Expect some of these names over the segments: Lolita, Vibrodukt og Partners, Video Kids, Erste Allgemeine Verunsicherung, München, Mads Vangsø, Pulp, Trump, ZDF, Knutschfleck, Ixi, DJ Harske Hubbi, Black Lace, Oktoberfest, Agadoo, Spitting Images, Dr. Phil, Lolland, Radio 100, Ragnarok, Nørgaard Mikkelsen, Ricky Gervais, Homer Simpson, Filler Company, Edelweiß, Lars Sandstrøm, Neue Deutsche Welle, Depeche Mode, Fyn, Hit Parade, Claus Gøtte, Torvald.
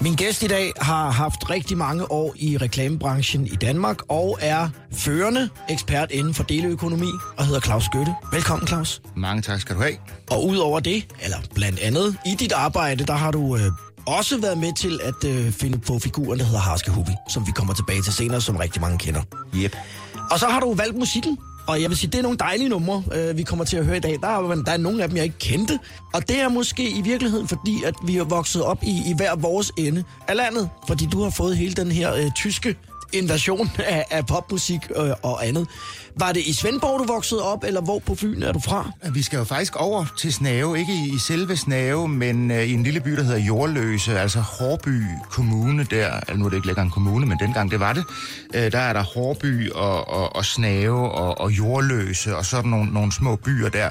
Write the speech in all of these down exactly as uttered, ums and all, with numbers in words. Min gæst i dag har haft rigtig mange år i reklamebranchen i Danmark og er førende ekspert inden for deleøkonomi og hedder Claus Gøtte. Velkommen, Claus. Mange tak skal du have. Og udover det, eller blandt andet i dit arbejde, der har du øh, også været med til at øh, finde på figuren, der hedder Harske Hubbi, som vi kommer tilbage til senere, som rigtig mange kender. Yep. Og så har du valgt musikken. Og jeg vil sige, det er nogle dejlige numre, vi kommer til at høre i dag. Der er, der er nogle af dem, jeg ikke kendte. Og det er måske i virkeligheden, fordi at vi har vokset op i, i hver vores ende af landet. Fordi du har fået hele den her øh, tyske invasion af, af popmusik øh, og andet. Var det i Svendborg, du voksede op, eller hvor på Fyn er du fra? Vi skal jo faktisk over til Snave. Ikke i, i selve Snave, men øh, i en lille by, der hedder Jordløse. Altså Hårby Kommune der. Altså, nu er det ikke længere en kommune, men dengang det var det. Øh, der er der Hårby og, og, og Snave og, og Jordløse og sådan nogle, nogle små byer der.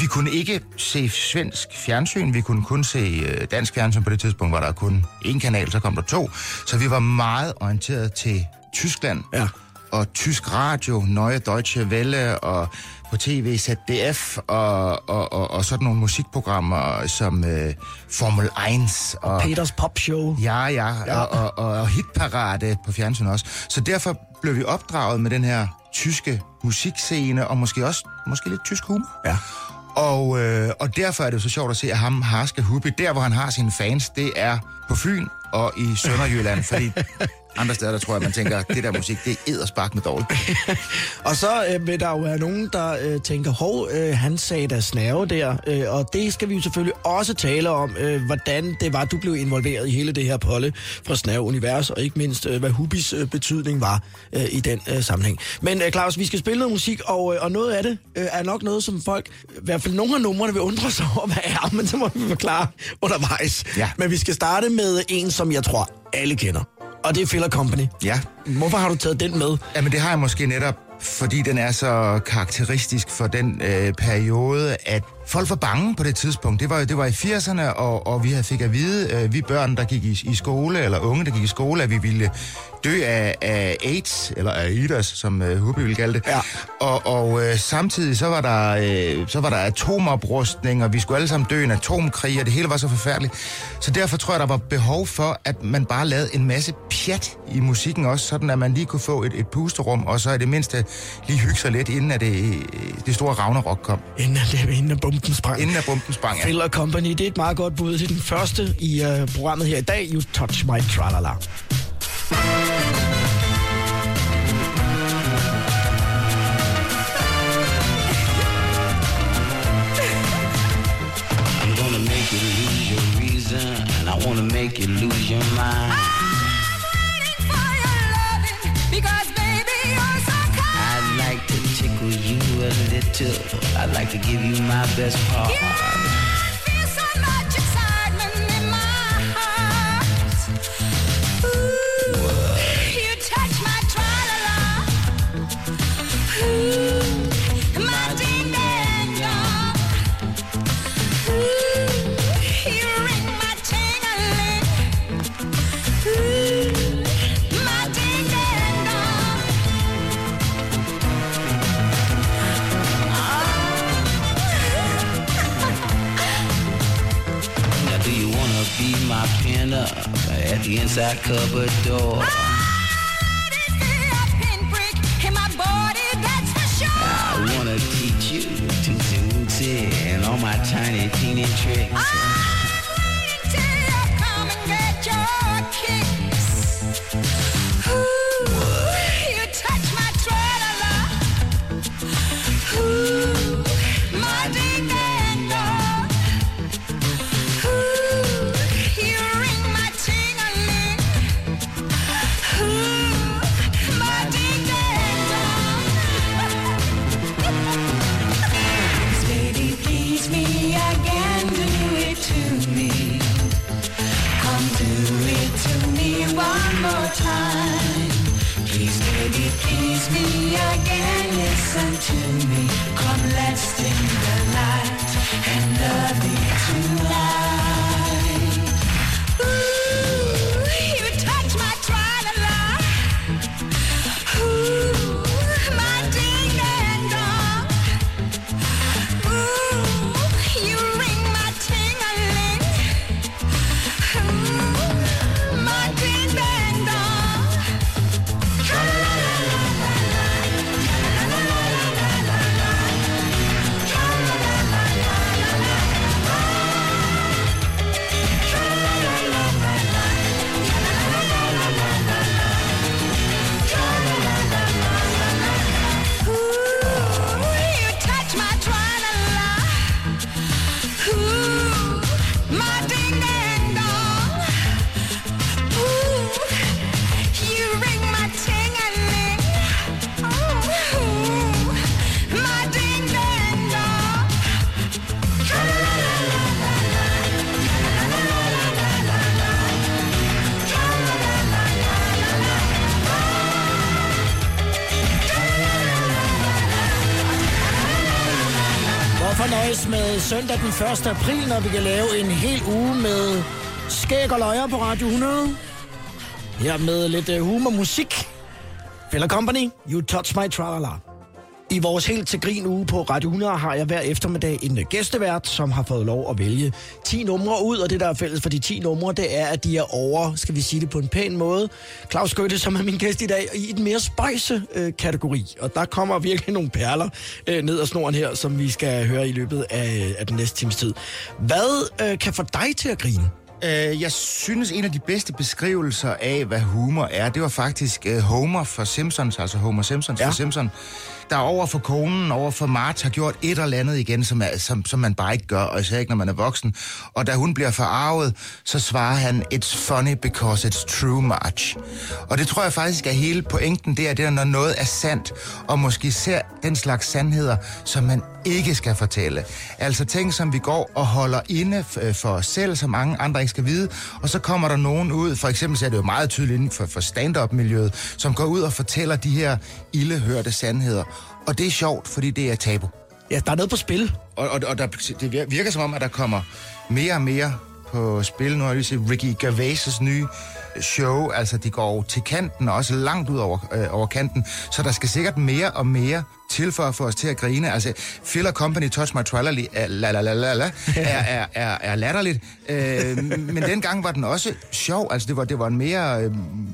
Vi kunne ikke se svensk fjernsyn. Vi kunne kun se øh, dansk fjernsyn. På det tidspunkt var der kun én kanal, så kom der to. Så vi var meget orienteret til Tyskland. Ja. Og tysk radio, Neue Deutsche Welle, og på tv Z D F, og, og, og, og sådan nogle musikprogrammer som øh, Formel et. Og, og Peters Pop Show. Ja, ja, ja. Og, og, og, og Hit Parade på fjernsyn også. Så derfor blev vi opdraget med den her tyske musikscene, og måske også måske lidt tysk humor. Ja. Og, øh, og derfor er det så sjovt at se, at ham, Harske Hubbi, der hvor han har sine fans, det er på Fyn og i Sønderjylland, fordi andre steder, der tror jeg, man tænker, at det der musik, det er edderspark med dårligt. Og så øh, vil der jo være nogen, der øh, tænker, hov, øh, han sagde da Snave der, øh, og det skal vi jo selvfølgelig også tale om, øh, hvordan det var, du blev involveret i hele det her Polle fra Snave-univers, og ikke mindst, øh, hvad Hubbis øh, betydning var øh, i den øh, sammenhæng. Men øh, Claus, vi skal spille noget musik, og, øh, og noget af det øh, er nok noget, som folk, i hvert fald nogle af numrene, vil undre sig over, hvad er, men så må vi forklare undervejs. Ja. Men vi skal starte med en, som jeg tror, alle kender. Og det er Filler Company. Ja. Hvorfor har du taget den med? Jamen, det har jeg måske netop, fordi den er så karakteristisk for den øh, periode, at folk var bange på det tidspunkt. Det var jo det var i firserne, og, og vi havde fik at vide, øh, vi børn, der gik i, i skole, eller unge, der gik i skole, at vi ville dø af, af AIDS, eller af AIDS, som øh, Hubbi ville kalde det. Ja. Og, og øh, samtidig så var, der, øh, så var der atomoprustning, og vi skulle alle sammen dø i en atomkrig, og det hele var så forfærdeligt. Så derfor tror jeg, der var behov for, at man bare lavede en masse pjat i musikken også, sådan at man lige kunne få et, et pusterum, og så i det mindste lige hygge sig lidt, inden at det, det store Ragnarok kom. Inden at det, inden at bomben sprang. Inden at bomben sprang, ja. Filler Company, det er et meget godt bud. Det er den første i uh, programmet her i dag. You touch my tralala. I'm gonna make you lose your reason, and I wanna make you lose your mind. I'm waiting for your loving, because baby you're so kind. I'd like to tickle you a little, I'd like to give you my best part. Yeah! At the inside cupboard door. All I need is a pinprick in my body, that's for sure. I wanna teach you Tootsie Wootie and all my tiny teeny tricks. I'm waiting till you come and get your kicks. Ooh, what? You touch my tralala. Ooh, my ding dang dong. Ooh, you. Time. Please, baby, please me again. Listen to me. Come, let's dim the light and love me tonight. Ooh, you touch my tralala. Ooh, my ding and dong. Ooh, you ring my ting a ling. Ooh. nøjes med søndag den første april, når vi kan lave en hel uge med skæg og løjer på Radio hundrede. Her med lidt humor og musik. Filler Company, You Touch My Tralala. I vores helt til grin uge på Radio hundrede har jeg hver eftermiddag en gæstevært, som har fået lov at vælge ti numre ud. Og det, der er fælles for de ti numre, det er, at de er over, skal vi sige det på en pæn måde, Claus Gøtte, som er min gæst i dag, i den mere spøjse øh, kategori. Og der kommer virkelig nogle perler øh, ned ad snoren her, som vi skal høre i løbet af, af den næste times tid. Hvad øh, kan få dig til at grine? Jeg synes, en af de bedste beskrivelser af, hvad humor er, det var faktisk Homer fra Simpsons, altså Homer Simpson fra ja. Simpson, der over for konen, over for Martha, har gjort et eller andet igen, som, er, som, som man bare ikke gør, og især ikke, når man er voksen. Og da hun bliver forarvet, så svarer han, it's funny because it's true, March. Og det tror jeg faktisk er hele pointen, det er, det er, når noget er sandt, og måske især den slags sandheder, som man ikke skal fortælle. Altså ting, som vi går og holder inde for os selv, som mange andre ikke skal vide, og så kommer der nogen ud, for eksempel så er det jo meget tydeligt inden for, for stand-up-miljøet, som går ud og fortæller de her ildehørte sandheder. Og det er sjovt, fordi det er tabu. Ja, der er noget på spil. Og, og, og der, det virker som om, at der kommer mere og mere på spil. Nu har jeg lige set Ricky Gervais' nye show. Altså, de går til kanten og også langt ud over, øh, over kanten. Så der skal sikkert mere og mere til for at få os til at grine. Altså, Filler Company, Touch My Tralala, la, la, la, la, la, er, er, er latterligt. Øh, men dengang var den også sjov. Altså, det var, det var en mere øh,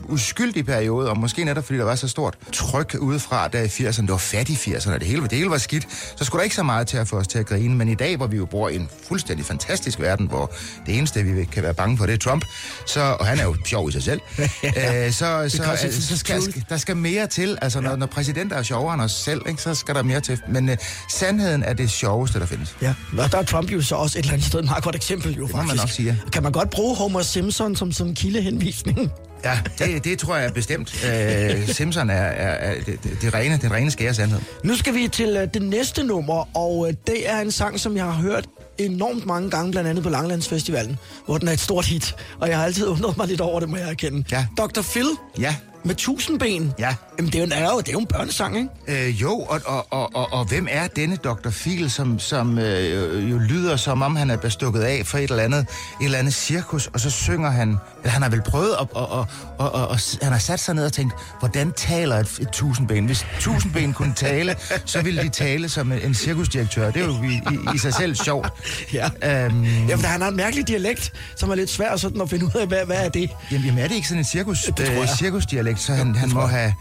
uskyldig periode, og måske netop, fordi der var så stort tryk udefra der i firserne. Det var fat i firserne, og det hele, det hele var skidt. Så skulle der ikke så meget til at få os til at grine. Men i dag, hvor vi jo bor i en fuldstændig fantastisk verden, hvor det eneste, vi kan være bange for, det er Trump. Så, og han er jo sjov i sig selv. Øh, så så, altså, så skal, der skal mere til. Altså, når, når præsidenter er sjovere end os selv, ikke, så skal der mere til. Men øh, sandheden er det sjoveste, der findes. Ja, og der er Trump jo så også et eller andet sted et meget godt eksempel, jo, faktisk. Man også siger. Kan man godt bruge Homer Simpson som, som kildehenvisning? Ja, det, det tror jeg er bestemt. Øh, Simpson er, er, er det, det rene, den rene skære sandhed. Nu skal vi til øh, det næste nummer, og øh, det er en sang, som jeg har hørt enormt mange gange, blandt andet på Langlandsfestivalen, hvor den er et stort hit, og jeg har altid undret mig lidt over det, må jeg erkende. Ja. doktor Phil? Ja. Med tusindben? Ja. Jamen, det er jo en, er jo, det er jo en børnesang, ikke? Øh, jo, og, og, og, og, og hvem er denne doktor Phil, som, som øh, jo lyder, som om han er bestukket af for et eller andet, et eller andet cirkus, og så synger han, eller han har vel prøvet, og, og, og, og, og, og han har sat sig ned og tænkt, hvordan taler et, et tusindben? Hvis tusindben kunne tale, så ville de tale som en, en cirkusdirektør. Det er jo i, i, i sig selv sjovt. Ja, øhm, jamen, han har en mærkelig dialekt, som er lidt svær sådan at finde ud af, hvad, hvad er det? Jamen, jamen, er det ikke sådan en cirkus, øh, cirkusdialekt, så han, han må have...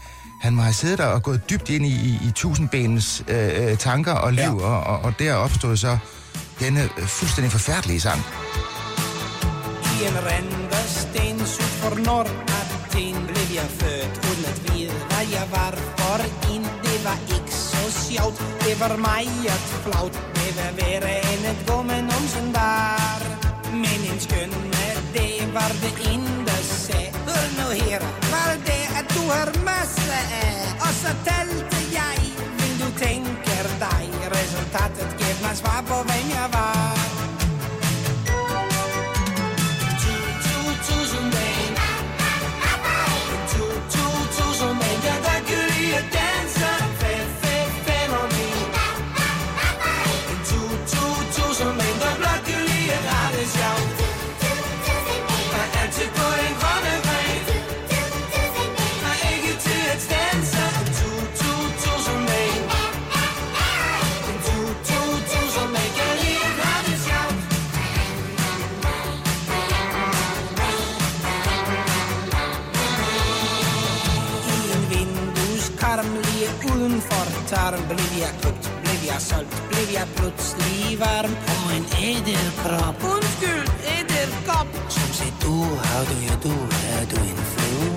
Han må have siddet der og gået dybt ind i, i, i tusindbenens øh, tanker og liv, ja. og, og, og der opstod så denne øh, fuldstændig forfærdelige sang. I en rendesten syd for Nord-Athen blev jeg født, uden at vide, hvad jeg var for en. Det var ikke så sjovt, det var mig at flaut. Det var værre end at gå med numsen var. Men en skønne, det var det ene sag. Hør nu her, var det at du har masse af, og så talte jeg. Vil du tænke dig, resultatet gav mig svar på, hvem jeg var. Blev jeg købt, blev jeg solgt, blev jeg pludselig varm på en æderkrop. Undskyld, æderkop. Som sagde du, how do you do, er du en flue?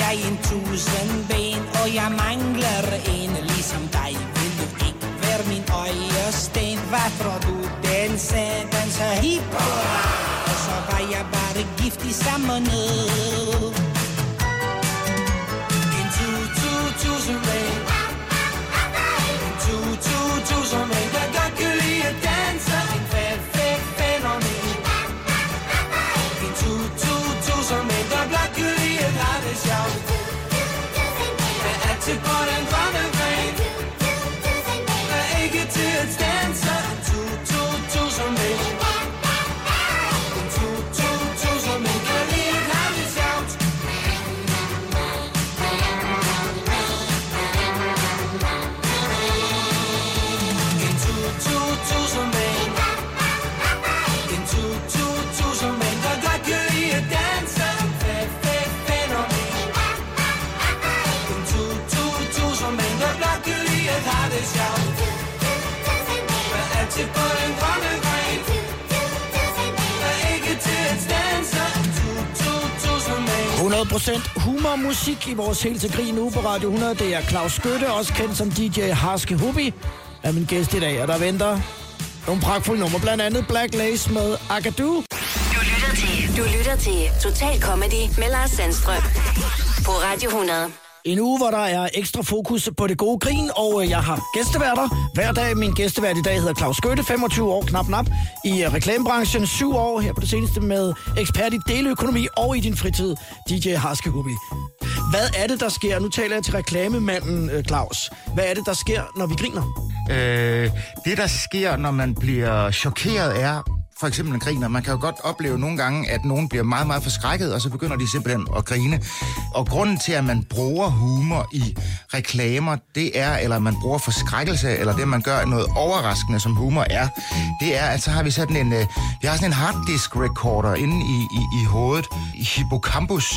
Jeg er en tusind ben, og jeg mangler en. Ligesom dig vil du ikke være min øjesten. Hvad tror du, den sagde, den sagde hip hurra. Og så var jeg bare gift i samme nød. En tu, tu, tusind ben. Tusind mænd, der godt kan lide at danse. En fed, fed fænomen. En tu, tu, tusind mænd, der godt kan lide at have det sjovt. Der er altid på den grønne gren. Der er ikke til at danse. En tu, tu, hundrede procent humormusik i vores helt til grin uge på Radio hundrede. Det er Claus Gøtte, også kendt som D J Harske Hubbi, er min gæst i dag, og der venter nogle pragtfulde numre, blandt andet Black Lace med Agadoo. Du lytter til, du lytter til Total Comedy med Lars Sandstrøm på Radio hundrede. En uge, hvor der er ekstra fokus på det gode grin, og jeg har gæsteværter hver dag. Min gæstevært i dag hedder Claus Gøtte, femogtyve år, knap nap, i reklamebranchen, syv år her på det seneste med ekspert i deleøkonomi og i din fritid, D J Harske Hubbi. Hvad er det, der sker? Nu taler jeg til reklamemanden Claus. Hvad er det, der sker, når vi griner? Øh, det, der sker, når man bliver chokeret, er... for eksempel en griner. Man kan jo godt opleve nogle gange, at nogen bliver meget, meget forskrækket, og så begynder de simpelthen at grine. Og grunden til, at man bruger humor i reklamer, det er, eller man bruger forskrækkelse, eller det, man gør noget overraskende, som humor er, det er, at så har vi sådan en, vi har sådan en harddisk recorder inde i, i, i hovedet, i hippocampus,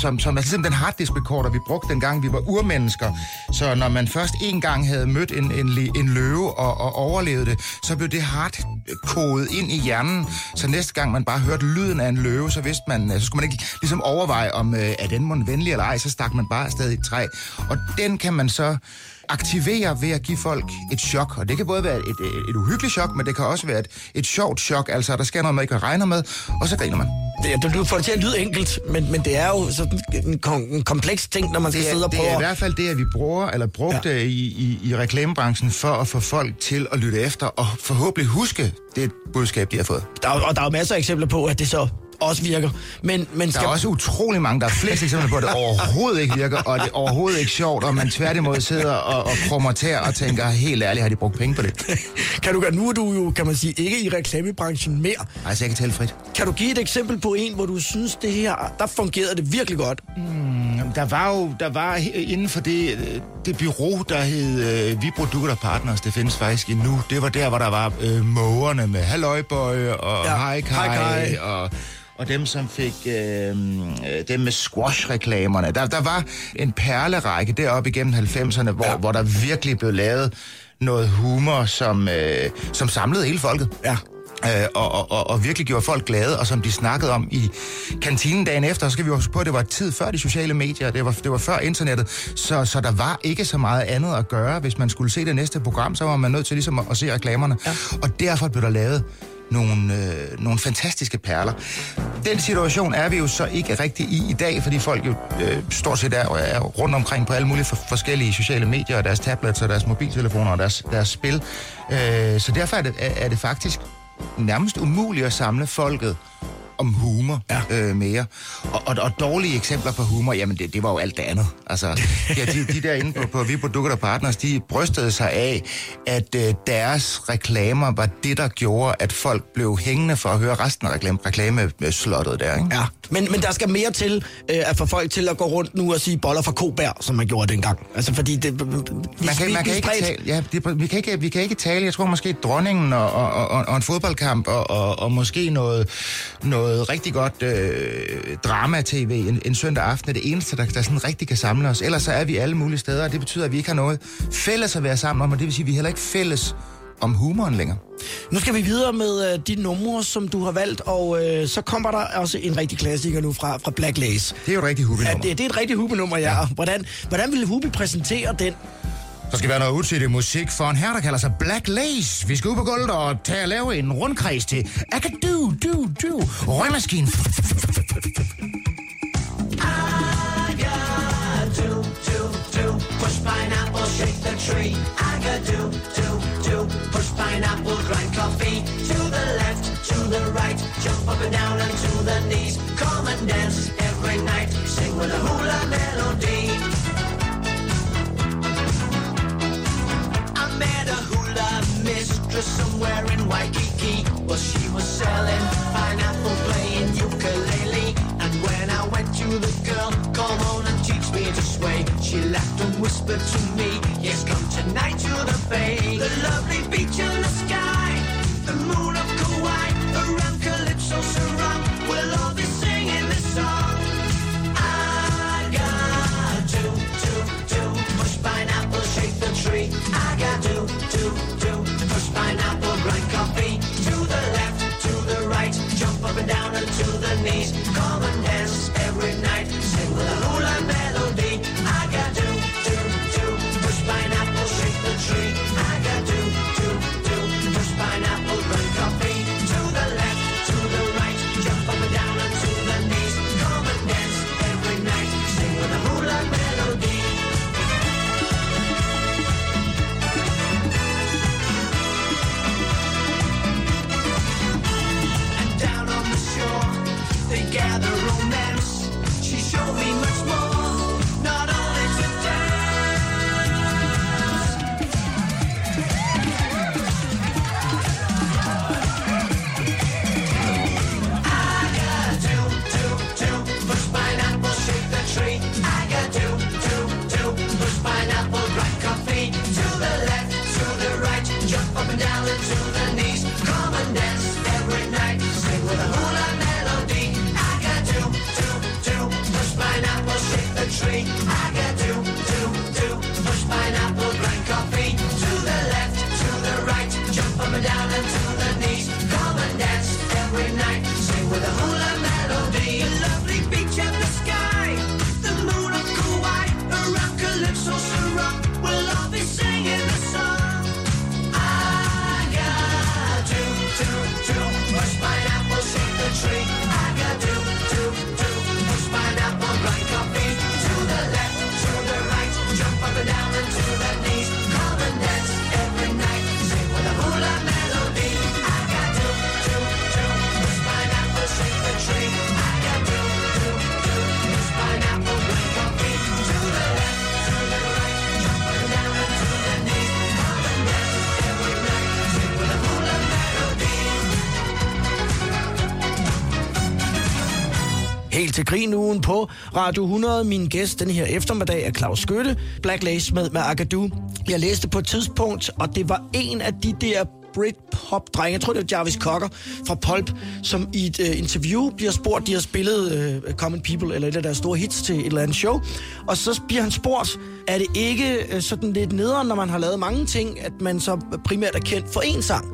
som, som er ligesom den harddisk recorder, vi brugte dengang, vi var urmennesker. Så når man først en gang havde mødt en, en, en løve og, og overlevede det, så blev det hardkodet ind i hjernen. Så næste gang man bare hørte lyden af en løve, så vidste man, så skulle man ikke ligesom overveje, om øh, er den mon venlig eller ej, så stak man bare stadig et træ. Og den kan man så aktivere ved at give folk et chok. Og det kan både være et, et, et uhyggeligt chok, men det kan også være et, et sjovt chok. Altså, der sker noget, man ikke regner med, og så griner man. Det, du får det til at lyde enkelt, men, men det er jo sådan en, en kompleks ting, når man skal er, sidde og prøve. Det er i hvert fald det, at vi bruger, eller brugte ja. i, i, i reklamebranchen, for at få folk til at lytte efter, og forhåbentlig huske det budskab, de har fået. Der er, og der er jo masser af eksempler på, at det så... også virker. Men, men skal... Der er også utrolig mange, der er flest eksempler på, at det overhovedet ikke virker, og det er overhovedet ikke sjovt, og man tværtimod sidder og, og krummer tær og tænker, helt ærligt, har de brugt penge på det? Kan du gøre, nu er du jo, kan man sige, ikke i reklamebranchen mere. Altså, jeg kan tale frit. Kan du give et eksempel på en, hvor du synes, det her, der fungerede det virkelig godt? Mm, der var jo, der var inden for det, det bureau, der hed øh, Vibrodukt og Partners, det findes faktisk endnu. Det var der, hvor der var øh, mågerne med halløjbøje og ja, hajkaj og... og dem, som fik øh, dem med squash-reklamerne. Der, der var en perlerække deroppe igennem halvfemserne, hvor, ja. hvor der virkelig blev lavet noget humor, som, øh, som samlede hele folket. Ja. Øh, og, og, og virkelig gjorde folk glade, og som de snakkede om i kantinen dagen efter, så skal vi huske på, at det var tid før de sociale medier, det var, det var før internettet, så, så der var ikke så meget andet at gøre. Hvis man skulle se det næste program, så var man nødt til ligesom at, at se reklamerne. Ja. Og derfor blev der lavet Nogle, øh, nogle fantastiske perler. Den situation er vi jo så ikke rigtig i i dag, fordi folk jo øh, stort set er, er rundt omkring på alle mulige for, forskellige sociale medier, og deres tablets, og deres mobiltelefoner, og deres, deres spil. Øh, så derfor er det, er det faktisk nærmest umuligt at samle folket om humor ja. øh, mere. Og, og, og dårlige eksempler på humor, jamen det, det var jo alt det andet. Altså, ja, de, de derinde på, på Vibrodukt og Partners, de brystede sig af, at øh, deres reklamer var det, der gjorde, at folk blev hængende for at høre resten af reklame, reklameslottet der, ikke? Ja, men, men der skal mere til øh, at få folk til at gå rundt nu og sige boller fra Kobær, som man gjorde dengang. Altså, fordi det... De man kan, man kan ikke tale, ja, det, vi, kan ikke, vi kan ikke tale, jeg tror måske dronningen og, og, og, og en fodboldkamp og, og, og måske noget, noget noget rigtig godt øh, drama-tv en, en søndag aften, er det eneste, der, der sådan rigtig kan samle os. Ellers så er vi alle mulige steder, og det betyder, at vi ikke har noget fælles at være sammen om, og det vil sige, at vi heller ikke fælles om humoren længere. Nu skal vi videre med øh, de numre, som du har valgt, og øh, så kommer der også en rigtig klassiker nu fra, fra Black Lace. Det er jo et rigtig Hubbi-nummer. Ja, det, det er et rigtig Hubbi-nummer, ja. ja. Hvordan, hvordan ville Hubbi præsentere den? Der skal være noget utidig musik for en her, der kalder sig Black Lace. Vi skal ud på gulvet og tage og lave en rundkreds til Agadoo, du, du, røgmaskinen. Agadoo, do, do, push pineapple, shake the tree. Agadoo, do, do, push pineapple, grind coffee. To the left, to the right, jump up and down and to the knees. Come and dance every night, sing with a hula melody. Somewhere in Waikiki, well she was selling pineapple, playing ukulele. And when I went to the girl, come on and teach me to sway, she laughed and whispered to me, yes, come tonight to the bay. The lovely beach in the sky, the moon of Kauai, around Calypso Sarang, we'll all be singing this song. Agadoo, do, do, push pineapple, shake the tree. Agadoo, do, do, push pineapple, grind coffee. To the left, to the right, jump up and down and to the knees. Come and dance every night. Til grinugen på Radio hundrede. Min gæst den her eftermiddag er Claus Gøtte, Black Lace med, med Agadoo. Jeg læste på et tidspunkt, og det var en af de der Britpop-drenge, jeg tror det var Jarvis Cocker fra Pulp, som i et øh, interview bliver spurgt, de har spillet øh, Common People, eller et af deres store hits til et eller andet show, og så bliver han spurgt, er det ikke øh, sådan lidt nederen, når man har lavet mange ting, at man så primært er kendt for én sang?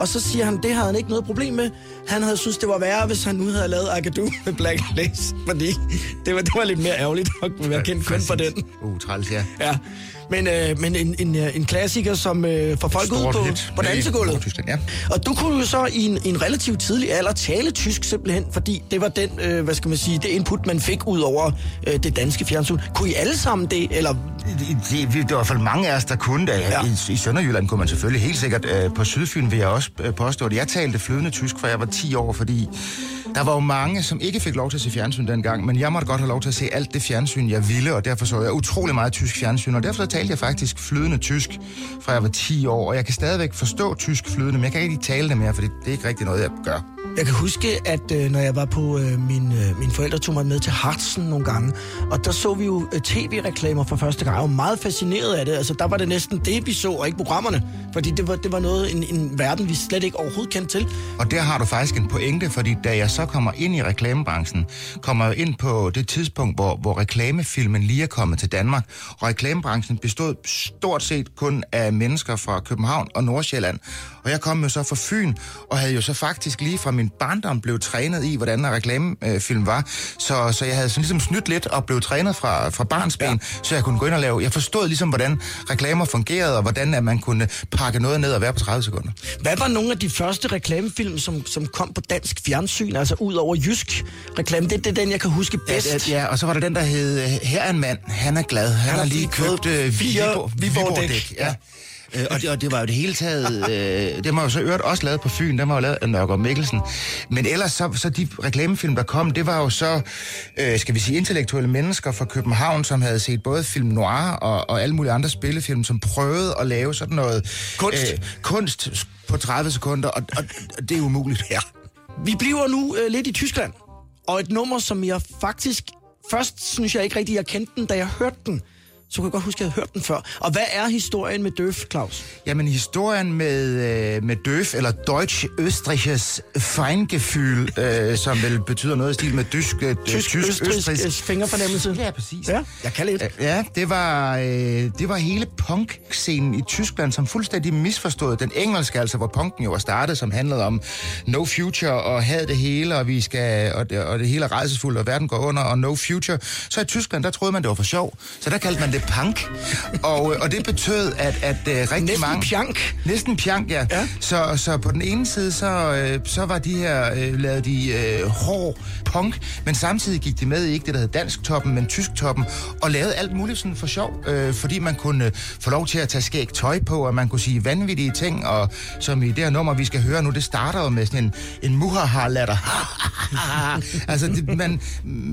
Og så siger han, det havde han ikke noget problem med. Han havde synes det var værre, hvis han nu havde lavet Agadoo med Black Lace, fordi det var, det var lidt mere ærgerligt at være kendt kun for den. Uh, træls, ja. ja. Men, øh, men en, en, en klassiker, som øh, får folk stort ud på, på dansegulvet. Ja. Og du kunne jo så i en, en relativt tidlig alder tale tysk simpelthen, fordi det var den, øh, hvad skal man sige, det input, man fik ud over øh, det danske fjernsyn. Kunne I alle sammen det, eller? Det, det, det var i hvert fald mange af os, der kunne det. Ja. I, I Sønderjylland kunne man selvfølgelig helt sikkert. Øh, på Sydfyn vil jeg også øh, påstå, at jeg talte flydende tysk, fra jeg var ti år, fordi der var jo mange, som ikke fik lov til at se fjernsyn dengang, men jeg måtte godt have lov til at se alt det fjernsyn, jeg ville, og derfor så jeg utrolig meget tysk fjernsyn, og derfor talte jeg faktisk flydende tysk, fra jeg var ti år, og jeg kan stadigvæk forstå tysk flydende, men jeg kan ikke lige tale det mere, for det, det er ikke rigtig noget, jeg gør. Jeg kan huske, at øh, når jeg var på, øh, min, øh, mine forældre tog mig med til Hartsen nogle gange, og der så vi jo øh, tv-reklamer for første gang. Jeg var meget fascineret af det. Altså, der var det næsten det, vi så, og ikke programmerne. Fordi det var, det var noget, en, en verden, vi slet ikke overhovedet kendte til. Og der har du faktisk en pointe, fordi da jeg så kommer ind i reklamebranchen, kommer jeg ind på det tidspunkt, hvor, hvor reklamefilmen lige er kommet til Danmark. Og reklamebranchen bestod stort set kun af mennesker fra København og Nordsjælland. Og jeg kom jo så fra Fyn, og havde jo så faktisk lige fra min barndom blev trænet i, hvordan en reklamefilm var. Så, så jeg havde sådan ligesom snydt lidt og blev trænet fra, fra barnsben, ja. Så jeg kunne gå ind og lave. Jeg forstod ligesom, hvordan reklamer fungerede, og hvordan at man kunne pakke noget ned og være på tredive sekunder. Hvad var nogle af de første reklamefilm, som, som kom på dansk fjernsyn, altså ud over jysk reklame? Det, det er den, jeg kan huske bedst. Ja, det, ja, og så var der den, der hed, her er en mand, han er glad, han, han har lige købt Vibrodukt. Ja. Øh, og, det, og det var jo det hele taget, øh, det var jo så øvrigt også lavet på Fyn, den var jo lavet af Nørgaard Mikkelsen. Men ellers så, så de reklamefilm, der kom, det var jo så, øh, skal vi sige, intellektuelle mennesker fra København, som havde set både film noir og, og alle mulige andre spillefilm, som prøvede at lave sådan noget kunst, øh, kunst på tredive sekunder, og, og, og det er umuligt her. Vi bliver nu øh, lidt i Tyskland, og et nummer, som jeg faktisk først synes jeg ikke rigtig, jeg kendte den, da jeg hørte den. Så kan jeg godt huske, at jeg havde hørt den før. Og hvad er historien med DÖF, Claus? Jamen, historien med, øh, med DÖF, eller Deutsch-Østriges Feingefühl, øh, som vel betyder noget i stil med tysk, øh, tysk, tysk østrigs, østrigs fingerfornemmelse. Ja, præcis. Ja, jeg kan lidt. Ja, det var, øh, det var hele punk-scenen i Tyskland, som fuldstændig misforstod den engelske, altså hvor punken jo var startet, som handlede om no future, og havde det hele, og vi skal, og det, og det hele er rejsesfuldt, og verden går under, og no future. Så i Tyskland, der troede man, det var for sjov. Så der kaldte man det øh, punk. Og, øh, og det betød, at, at øh, rigtig næsten mange... Næsten pjank. Næsten pjank, ja. ja. Så, så på den ene side, så, øh, så var de her, øh, lavede de øh, hård punk, men samtidig gik de med i ikke det, der hed dansktoppen, men tysktoppen, og lavede alt muligt sådan for sjov, øh, fordi man kunne øh, få lov til at tage skægt tøj på, og man kunne sige vanvittige ting, og som i det her nummer, vi skal høre nu, det starter jo med sådan en, en muhaha-latter. Altså, det, man,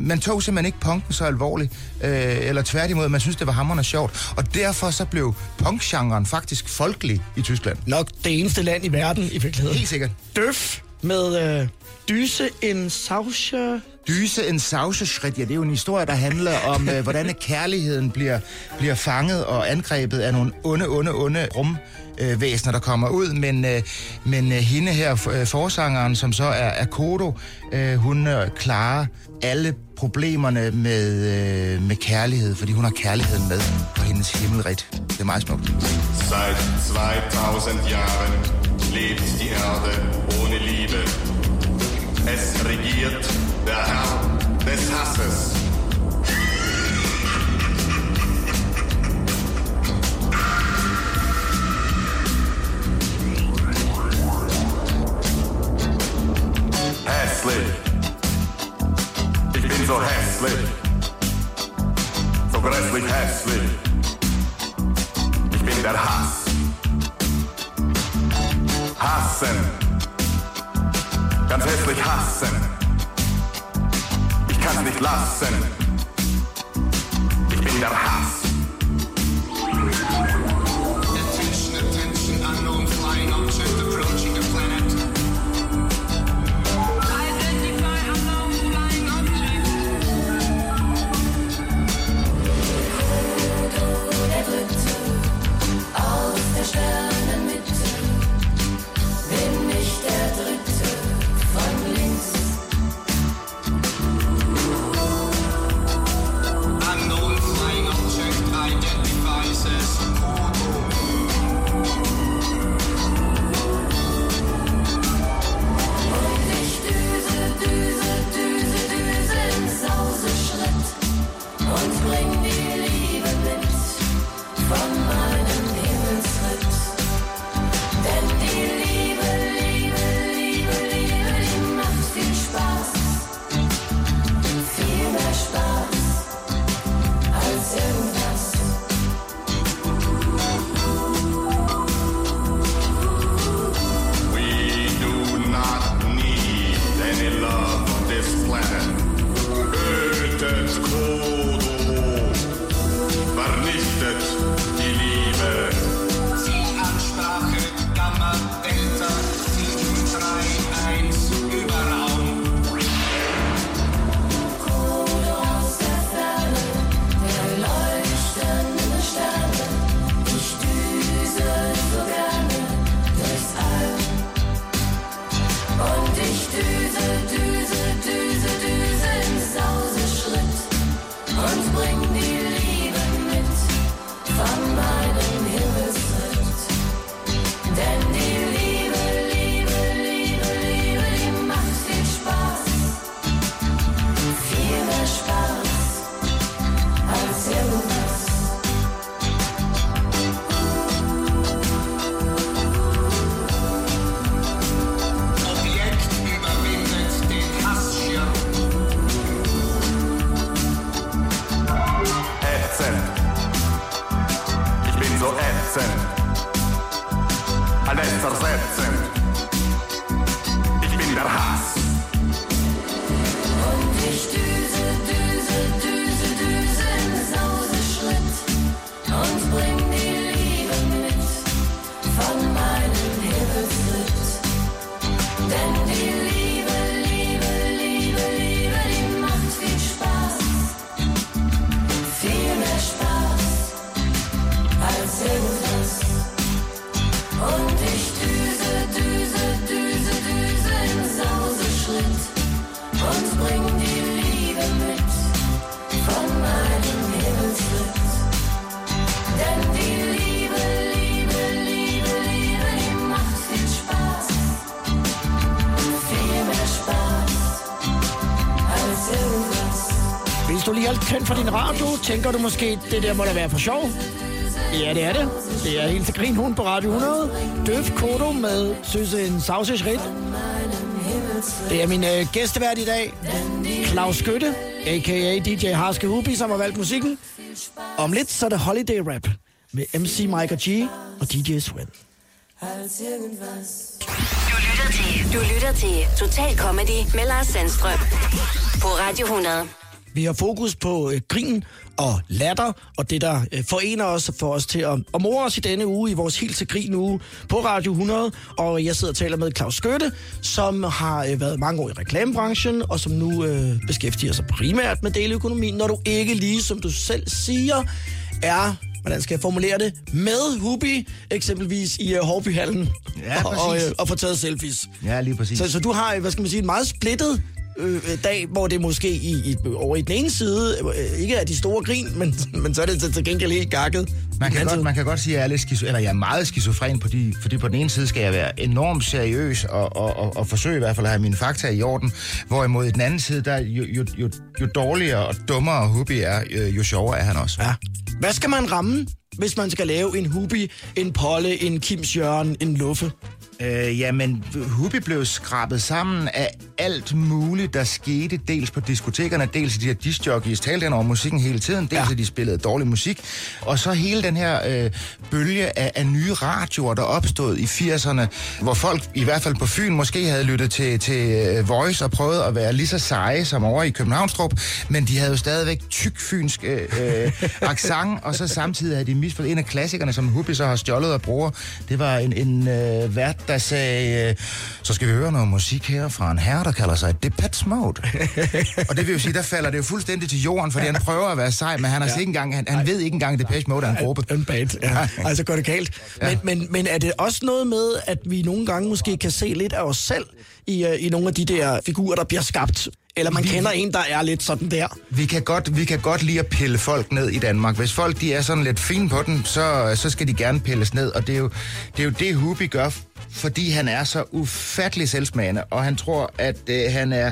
man tog simpelthen ikke punken så alvorligt, øh, eller tværtimod, man synes det var hamrende sjovt, og derfor så blev punkgenren faktisk folkelig i Tyskland. Nok det eneste land i verden, i virkeligheden. Helt sikkert. DÖF med øh, Düse im Sauseschritt. Düse im Sauseschritt, ja, det er jo en historie, der handler om, øh, hvordan kærligheden bliver, bliver fanget og angrebet af nogle onde, onde, onde rum. Øh, væsener, der kommer ud, men, øh, men øh, hende her, øh, forsangeren, som så er Agadoo, øh, hun øh, klarer alle problemerne med, øh, med kærlighed, fordi hun har kærligheden med på hendes himmelrigt. Det er meget smukt. Seit zweitausend Jahren lebt die Erde ohne Liebe. Es regiert der Herr des Hasses. Hässlich. Ich bin so hässlich. So grässlich hässlich. Ich bin der Hass. Hassen. Ganz hässlich hassen. Ich kann's nicht lassen. Ich bin der Hass. Spaß als irgendwas. Hvis du lige har tændt for din radio, tænker du måske, det der må da være for sjov. Ja, det er det. Det er helt til grin hun på Radio hundrede. DÖF Kodo med Düse im Sauseschritt. Det er min øh, gæstevært i dag, Claus Gøtte, a k a. D J Harske Hubbi, som har valgt musikken. Om lidt så er det Holiday Rap med M C Miker G og D J Sven. Du lytter til, du lytter til Total Comedy med Lars Sandstrøm på Radio hundrede. Vi har fokus på øh, grin og latter, og det, der øh, forener os for os til at, at more os i denne uge, i vores helt til grin uge på Radio hundrede. Og jeg sidder og taler med Claus Gøtte, som har øh, været mange år i reklamebranchen, og som nu øh, beskæftiger sig primært med deleøkonomien, når du ikke lige, som du selv siger, er... Hvordan skal jeg formulere det? Med Hubbi, eksempelvis i uh, Hårbyhallen. Ja, og, og, og få taget selfies. Ja, lige præcis. Så, så du har, hvad skal man sige, en meget splittet øh, dag, hvor det måske i, i, over i den ene side, øh, ikke er de store grin, men, men så er det til gengæld helt gakket. Man kan, godt, man kan godt sige, at jeg er, lidt skizo, eller jeg er meget skizofren, på de, fordi på den ene side skal jeg være enormt seriøs og, og, og, og forsøge i hvert fald at have mine fakta i orden, hvorimod i den anden side, der jo, jo, jo, jo dårligere og dummere Hubbi er, jo, jo sjovere er han også. Ja. Hvad skal man ramme, hvis man skal lave en Hubbi, en Polle, en Kims Jørgen, en Luffe? Øh, jamen, Hubbi blev skrabet sammen af alt muligt, der skete dels på diskotekerne, dels i de her discjockeys talte hen over musikken hele tiden, dels ja. at de spillede dårlig musik, og så hele den her øh, bølge af, af nye radioer, der opstod i firserne, hvor folk, i hvert fald på Fyn, måske havde lyttet til, til Voice og prøvet at være lige så seje som over i Københavnstrup, men de havde jo stadigvæk tyk fynsk øh, accent, og så samtidig havde de misforstået en af klassikerne, som Hubbi så har stjålet og bruger. Det var en, en øh, vært, der sagde, øh, så skal vi høre noget musik her fra en herre, der kalder sig Depeche Mode. Og det vil jo sige, der falder det jo fuldstændig til jorden, fordi han prøver at være sej, men han, ja. altså ikke engang, han, han ved ikke engang, at Depeche Mode er en gruppe. En band, ja. Altså går det galt. Ja. Men, men, men er det også noget med, at vi nogle gange måske kan se lidt af os selv i, uh, i nogle af de der figurer, der bliver skabt? Eller man vi, kender en, der er lidt sådan der. Vi kan godt, vi kan godt lide at pille folk ned i Danmark. Hvis folk de er sådan lidt fine på den, så, så skal de gerne pilles ned. Og det er jo det, er jo det Hubbi gør, fordi han er så ufattelig selvsmagende, og han tror, at øh, han er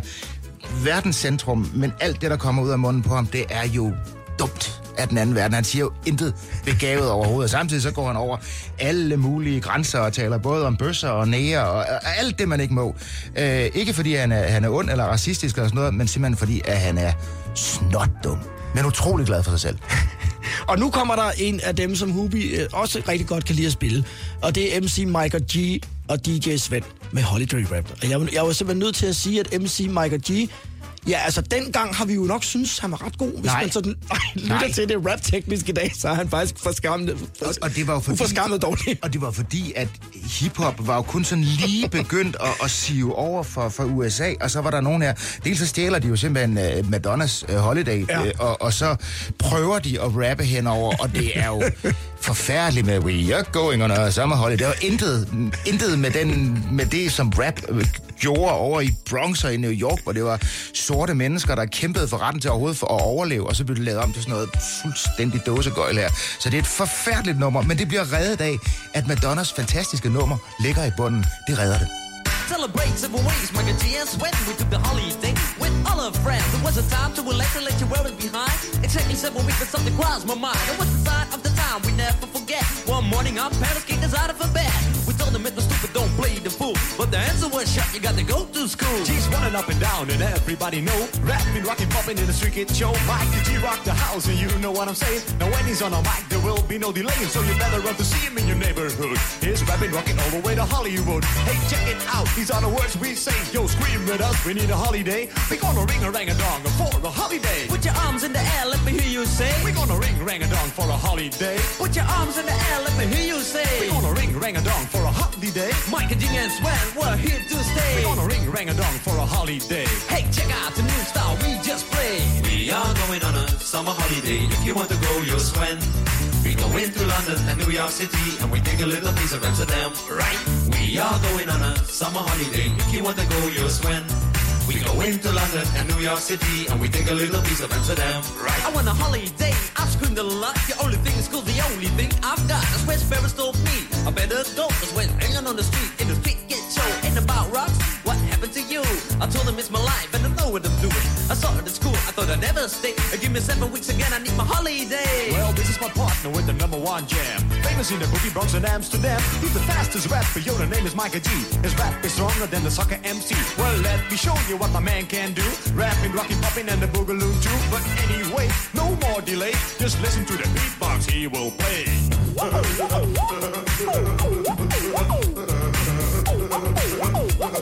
verdens centrum, men alt det, der kommer ud af munden på ham, det er jo dumt af den anden verden. Han siger jo intet begavet overhovedet, og samtidig så går han over alle mulige grænser og taler både om bøsser og næger og, og alt det, man ikke må. Øh, ikke fordi han er, han er ond eller racistisk eller sådan noget, men simpelthen fordi, at han er snotdum, men utrolig glad for sig selv. Og nu kommer der en af dem, som Hubbi øh, også rigtig godt kan lide at spille. Og det er M C Miker G og D J Sven med Holiday Rap. Og jeg, jeg var simpelthen nødt til at sige, at M C Miker G... Ja, altså dengang har vi jo nok synes han var ret god. Hvis nej. man sådan lytter til det rap-teknisk i dag, så er han faktisk forskammet, for, og det var jo fordi, uforskammet dårligt. Og det var fordi, at hiphop var jo kun sådan lige begyndt at, at sive over for, for U S A, og så var der nogen her, dels så stjæler de jo simpelthen uh, Madonnas uh, Holiday, ja. uh, og, og så prøver de at rappe henover, og det er jo forfærdeligt med We Are Going On a Summer Holiday. Det var intet, intet med, den, med det, som rap gjorde over i Bronx og i New York, hvor det var sorte mennesker, der kæmpede for retten til overhovedet for at overleve, og så blev det lavet om til sådan noget fuldstændig dåsegøjl her. Så det er et forfærdeligt nummer, men det bliver reddet af, at Madonnas fantastiske nummer ligger i bunden. Det redder det. Celebrate several ways, Miker G and Sven. We took the holiday with all our friends. It was a time to relax and let you wear it behind. Exactly seven weeks, but something crossed my mind. It was the sign of the time we never forget. One morning our parents kicked us out of a bed. We told them it was stupid, don't play the fool. But the answer was shut, you got to go to school. G's running up and down and everybody know. Rapping, rocking, popping in the street kid show. Miker G rock the house and you know what I'm saying. Now when he's on a mic there will be no delay, so you better run to see him in your neighborhood. He's rapping, rocking all the way to Hollywood. Hey, check it out. These are the words we say. Yo, scream with us. We need a holiday. We're gonna ring a rang a dong for a holiday. Put your arms in the air. Let me hear you say. We're gonna ring rang a dong for a holiday. Put your arms in the air. Let me hear you say. We're gonna ring rang a dong for a holiday. Miker G and Sven, we're here to stay. We're gonna ring rang a dong for a holiday. Hey, check out the new style we just played. We are going on a summer holiday. If you want to go, you'll Sven. We go into London and New York City, and we take a little piece of Amsterdam, right? We are going on a summer holiday. If you want to go, you'll Sven. We go into London and New York City, and we take a little piece of Amsterdam, right? I want a holiday. I've screamed a lot. The only thing is cool, the only thing I've got. That's where Sparrows told me. I better go, 'cause when hanging on the street, in the street get show. And about rocks, what happened to you. I told him it's my life and I know what I'm doing. I saw her at school, I thought I'd never stay. Give me seven weeks again, I need my holiday. Well, this is my partner with the number one jam. Famous in the boogie Bronx and Amsterdam. He's the fastest rapper, yo, the name is Miker G. His rap is stronger than the soccer M C. Well, let me show you what my man can do. Rapping, rocking, popping and the boogaloo too. But anyway, no more delay. Just listen to the beatbox he will play. My name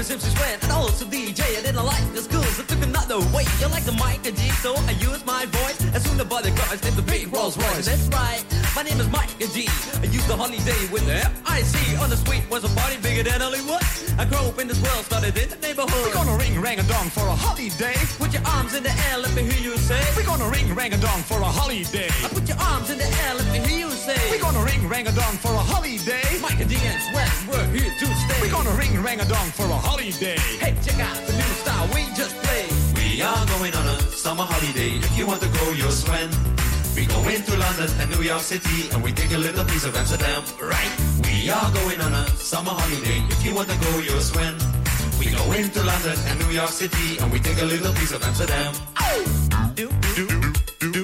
is M C Sven and also D J. I didn't like the schools, I took another way. You like the mic and G, so I use my voice. As soon as I buy the car, I sniff the big Rolls Royce. That's right, my name is Miker G. I used the holiday with the F I C. On the street was a party bigger than Hollywood. I grew up in this world, started in the neighborhood. We're gonna ring rang-a-dong for a holiday. Put your arms in the air, let me hear you say. We're gonna ring rang-a-dong for a holiday. I put your arms in the air, let me hear you say. We're gonna ring rang-a-dong for a holiday. Miker G and Sweat, we're here to stay. We're gonna ring rang-a-dong for a holiday. Hey, check out the new style we just played. We are going on a summer holiday. If you want to go, you'll swim. We go into London and New York City, and we take a little piece of Amsterdam, right? We are going on a summer holiday. If you want to go, you'll swim. We go into London and New York City, and we take a little piece of Amsterdam. Oh! Do, do, do, do, do.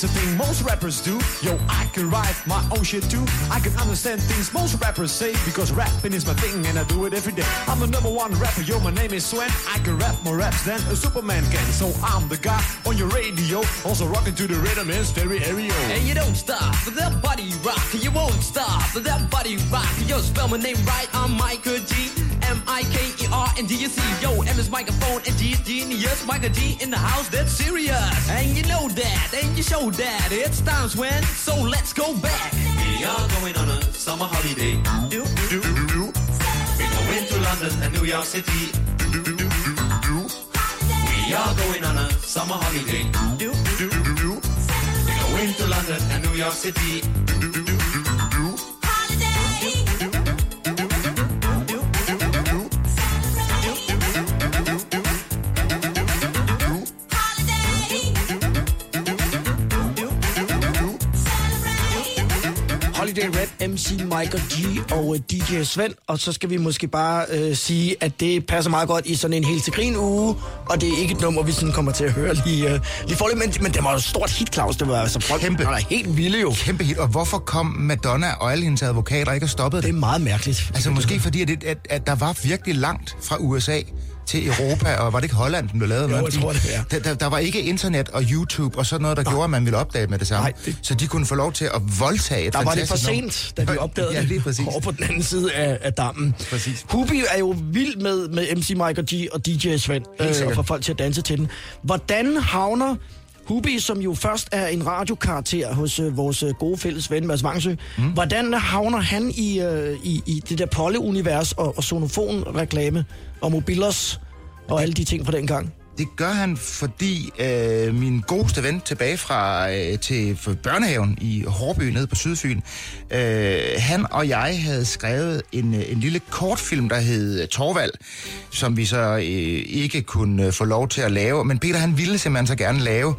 Is a thing most rappers do. Yo, I can write my own shit too. I can understand things most rappers say, because rapping is my thing and I do it every day. I'm the number one rapper, yo, my name is Sven. I can rap more raps than a Superman can. So I'm the guy on your radio, also rocking to the rhythm in stereo. And you don't stop, but that body rock. You won't stop, but that body rock. Yo, spell my name right, I'm Miker G. M I K E R N D U C. Yo, M is microphone and G is genius. Miker G in the house, that's serious. And you know that, and you show that. It's times when, so let's go back. We are going on a summer holiday. Do, do, do, do. We go into London and New York City. Do, do, do, do. We are going on a summer holiday. Do, do, do, do. We go into London and New York City. Do, do, do. Rap, M C Miker G og D J Sven, og så skal vi måske bare øh, sige, at det passer meget godt i sådan en helt til grin uge, og det er ikke et nummer, vi sådan kommer til at høre lige, øh, lige forløb, men, men det var jo et stort hit, Claus, det var så altså, folk kæmpe, var helt vilde jo. Kæmpe hit, og hvorfor kom Madonna og alle hendes advokater ikke og stoppede det? Det er meget mærkeligt. Altså måske fordi, at, at, at der var virkelig langt fra U S A til Europa, og var det ikke Holland, den blev lavet? Jo, jeg tror det, ja. der, der, der var ikke internet og YouTube og sådan noget, der nej. Gjorde, at man ville opdage med det samme. Nej, det... Så de kunne få lov til at voldtage et der fantastisk... Der var det for sent, da vi opdagede ja, det over på den anden side af, af dammen. Præcis. Hubbi er jo vild med, med M C Miker G og D J Sven, øh, og får folk til at danse til den. Hvordan havner Hubbi, som jo først er en radiokarakter hos øh, vores gode fælles ven, Mads Vangsø, mm. hvordan havner han i, øh, i, i det der Polle-univers og, og Sonofon-reklame og Mobilers og alle de ting fra dengang? Det gør han, fordi øh, min godeste ven tilbage fra øh, til børnehaven i Hårby nede på Sydfyn, øh, han og jeg havde skrevet en, en lille kortfilm, der hed Torvald, som vi så øh, ikke kunne få lov til at lave. Men Peter, han ville simpelthen så gerne lave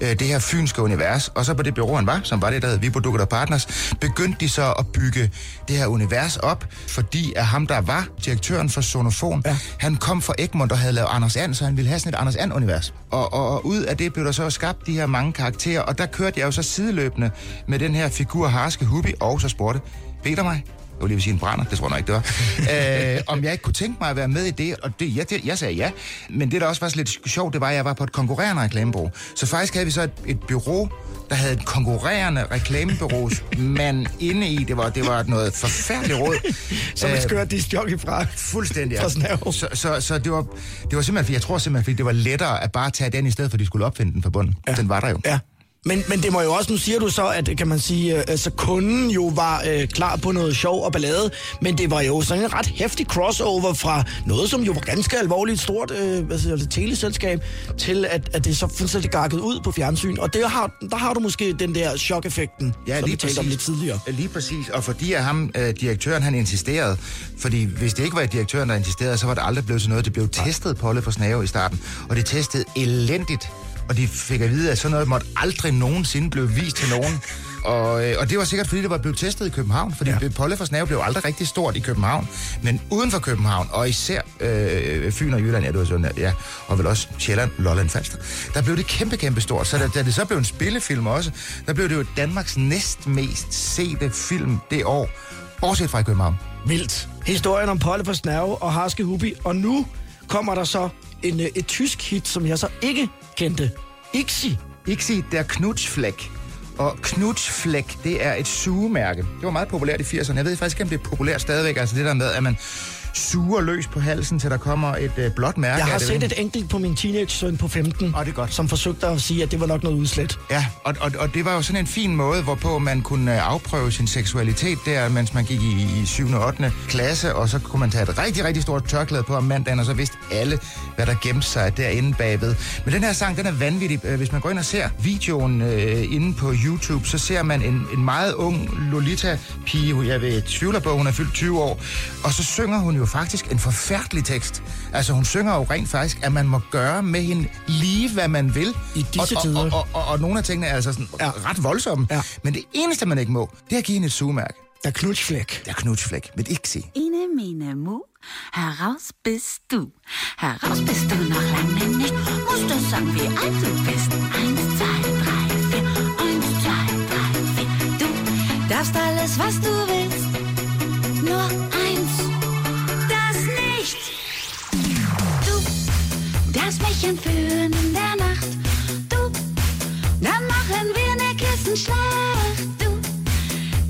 øh, det her fynske univers. Og så på det bureau, han var, som var det, der hed Vibrodukt og Partners, begyndte de så at bygge det her univers op, fordi at ham, der var direktøren for Sonofon, ja. Han kom fra Egmont og havde lavet Anders And, så han ville have sådan et Anders And-univers. Og, og, og ud af det blev der så skabt de her mange karakterer, og der kørte jeg jo så sideløbende med den her figur Harske Hubbi, og så spurgte Peter mig, jeg vil lige vil sige en brænder, det tror jeg nok ikke, det var, øh, om jeg ikke kunne tænke mig at være med i det, og det, jeg, det, jeg sagde ja, men det der også var lidt sjovt, det var, at jeg var på et konkurrerende reklamebureau. Så faktisk havde vi så et, et bureau, der havde et konkurrerende reklamebureaus mand inde i. Det var, det var noget forfærdeligt råd. Som et skørt discjockey fra fuldstændig. Ja. Så, så, så det, var, det var simpelthen, fordi jeg tror simpelthen, fordi det var lettere at bare tage den, i stedet for at de skulle opfinde den fra bunden. Ja. Den var der jo. Ja. Men, men det må jo også, nu siger du så, at kan man sige, altså kunden jo var øh, klar på noget sjov og ballade, men det var jo sådan en ret heftig crossover fra noget, som jo var ganske alvorligt stort, øh, altså teleselskab, til at, at det så fuldstændig garket ud på fjernsyn. Og det har, der har du måske den der chok-effekten, ja, som vi talte om lidt tidligere. Lige præcis, og fordi at ham, øh, direktøren, han insisterede, fordi hvis det ikke var direktøren, der insisterede, så var det aldrig blevet sådan noget. Det blev testet, Polle fra Snave, i starten, og det testede elendigt. Og de fik at vide, at sådan noget måtte aldrig nogensinde blive vist til nogen. Og, øh, og det var sikkert, fordi det var blevet testet i København, fordi ja. Polle fra Snave blev aldrig rigtig stort i København, men uden for København, og især øh, Fyn og Jylland, ja, det var sådan, ja, og vel også Sjælland, Lolland, Falster, der blev det kæmpe, kæmpe stort. Så da, da det så blev en spillefilm også, der blev det jo Danmarks næstmest sete film det år, bortset fra i København. Vildt. Historien om Polle fra Snave og Harske Hubbi, og nu kommer der så en, et tysk hit, som jeg så ikke kendte. Ixi. Ixi, der Knutschfleck. Og Knutschfleck, det er et sugemærke. Det var meget populært i firserne. Jeg ved faktisk ikke, om det er populært stadigvæk. Altså det der med, at man suger løs på halsen, til der kommer et øh, blåt mærke. Jeg har set et enkelt på min teenage-søn på femten, og det er godt. Som forsøgte at sige, at det var nok noget udslæt. Ja, og, og, og det var jo sådan en fin måde, hvorpå man kunne afprøve sin seksualitet der, mens man gik i, i syvende og ottende klasse, og så kunne man tage et rigtig, rigtig stort tørklæde på om mandagen, og så vidste alle, hvad der gemte sig derinde bagved. Men den her sang, den er vanvittig. Hvis man går ind og ser videoen øh, inde på YouTube, så ser man en, en meget ung Lolita-pige, jeg ved, tvivler på, hun er fyldt tyve år, og så synger hun jo faktisk en forfærdelig tekst. Altså hun synger jo rent faktisk, at man må gøre med hende lige hvad man vil. I disse og, tider. Og, og, og, og nogle af tingene er altså sådan, ja. Ret voldsomme. Ja. Men det eneste man ikke må, det er at give hende et sugemærke. Der Knutschfleck. Der Knutschfleck, vil ikke sige. Ine, mine Mu, heraus bist du. Heraus bist du noch lange nicht. Musst du sagen, wie alt du bist. Eins, zwei, drei, vier. Eins, zwei, drei, vier. Du darfst alles, was du willst. Nur eins. Lass mich entführen in der Nacht, du, dann machen wir ne Kissenschlacht, du,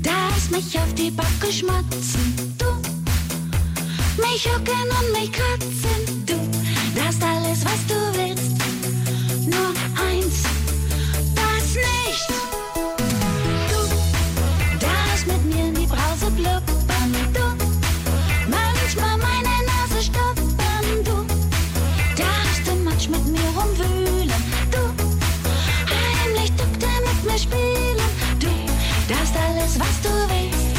darfst mich auf die Backe schmatzen, du, mich jucken und mich kratzen, du, darfst alles, was du willst, nur eins, das nicht, du, darfst mit mir in die Brause blubbern, du, manchmal meine Nase stoppt. Mit mir rumwühlen, du, heimlich Doktor mit mir spielen, du, darfst alles, was du willst,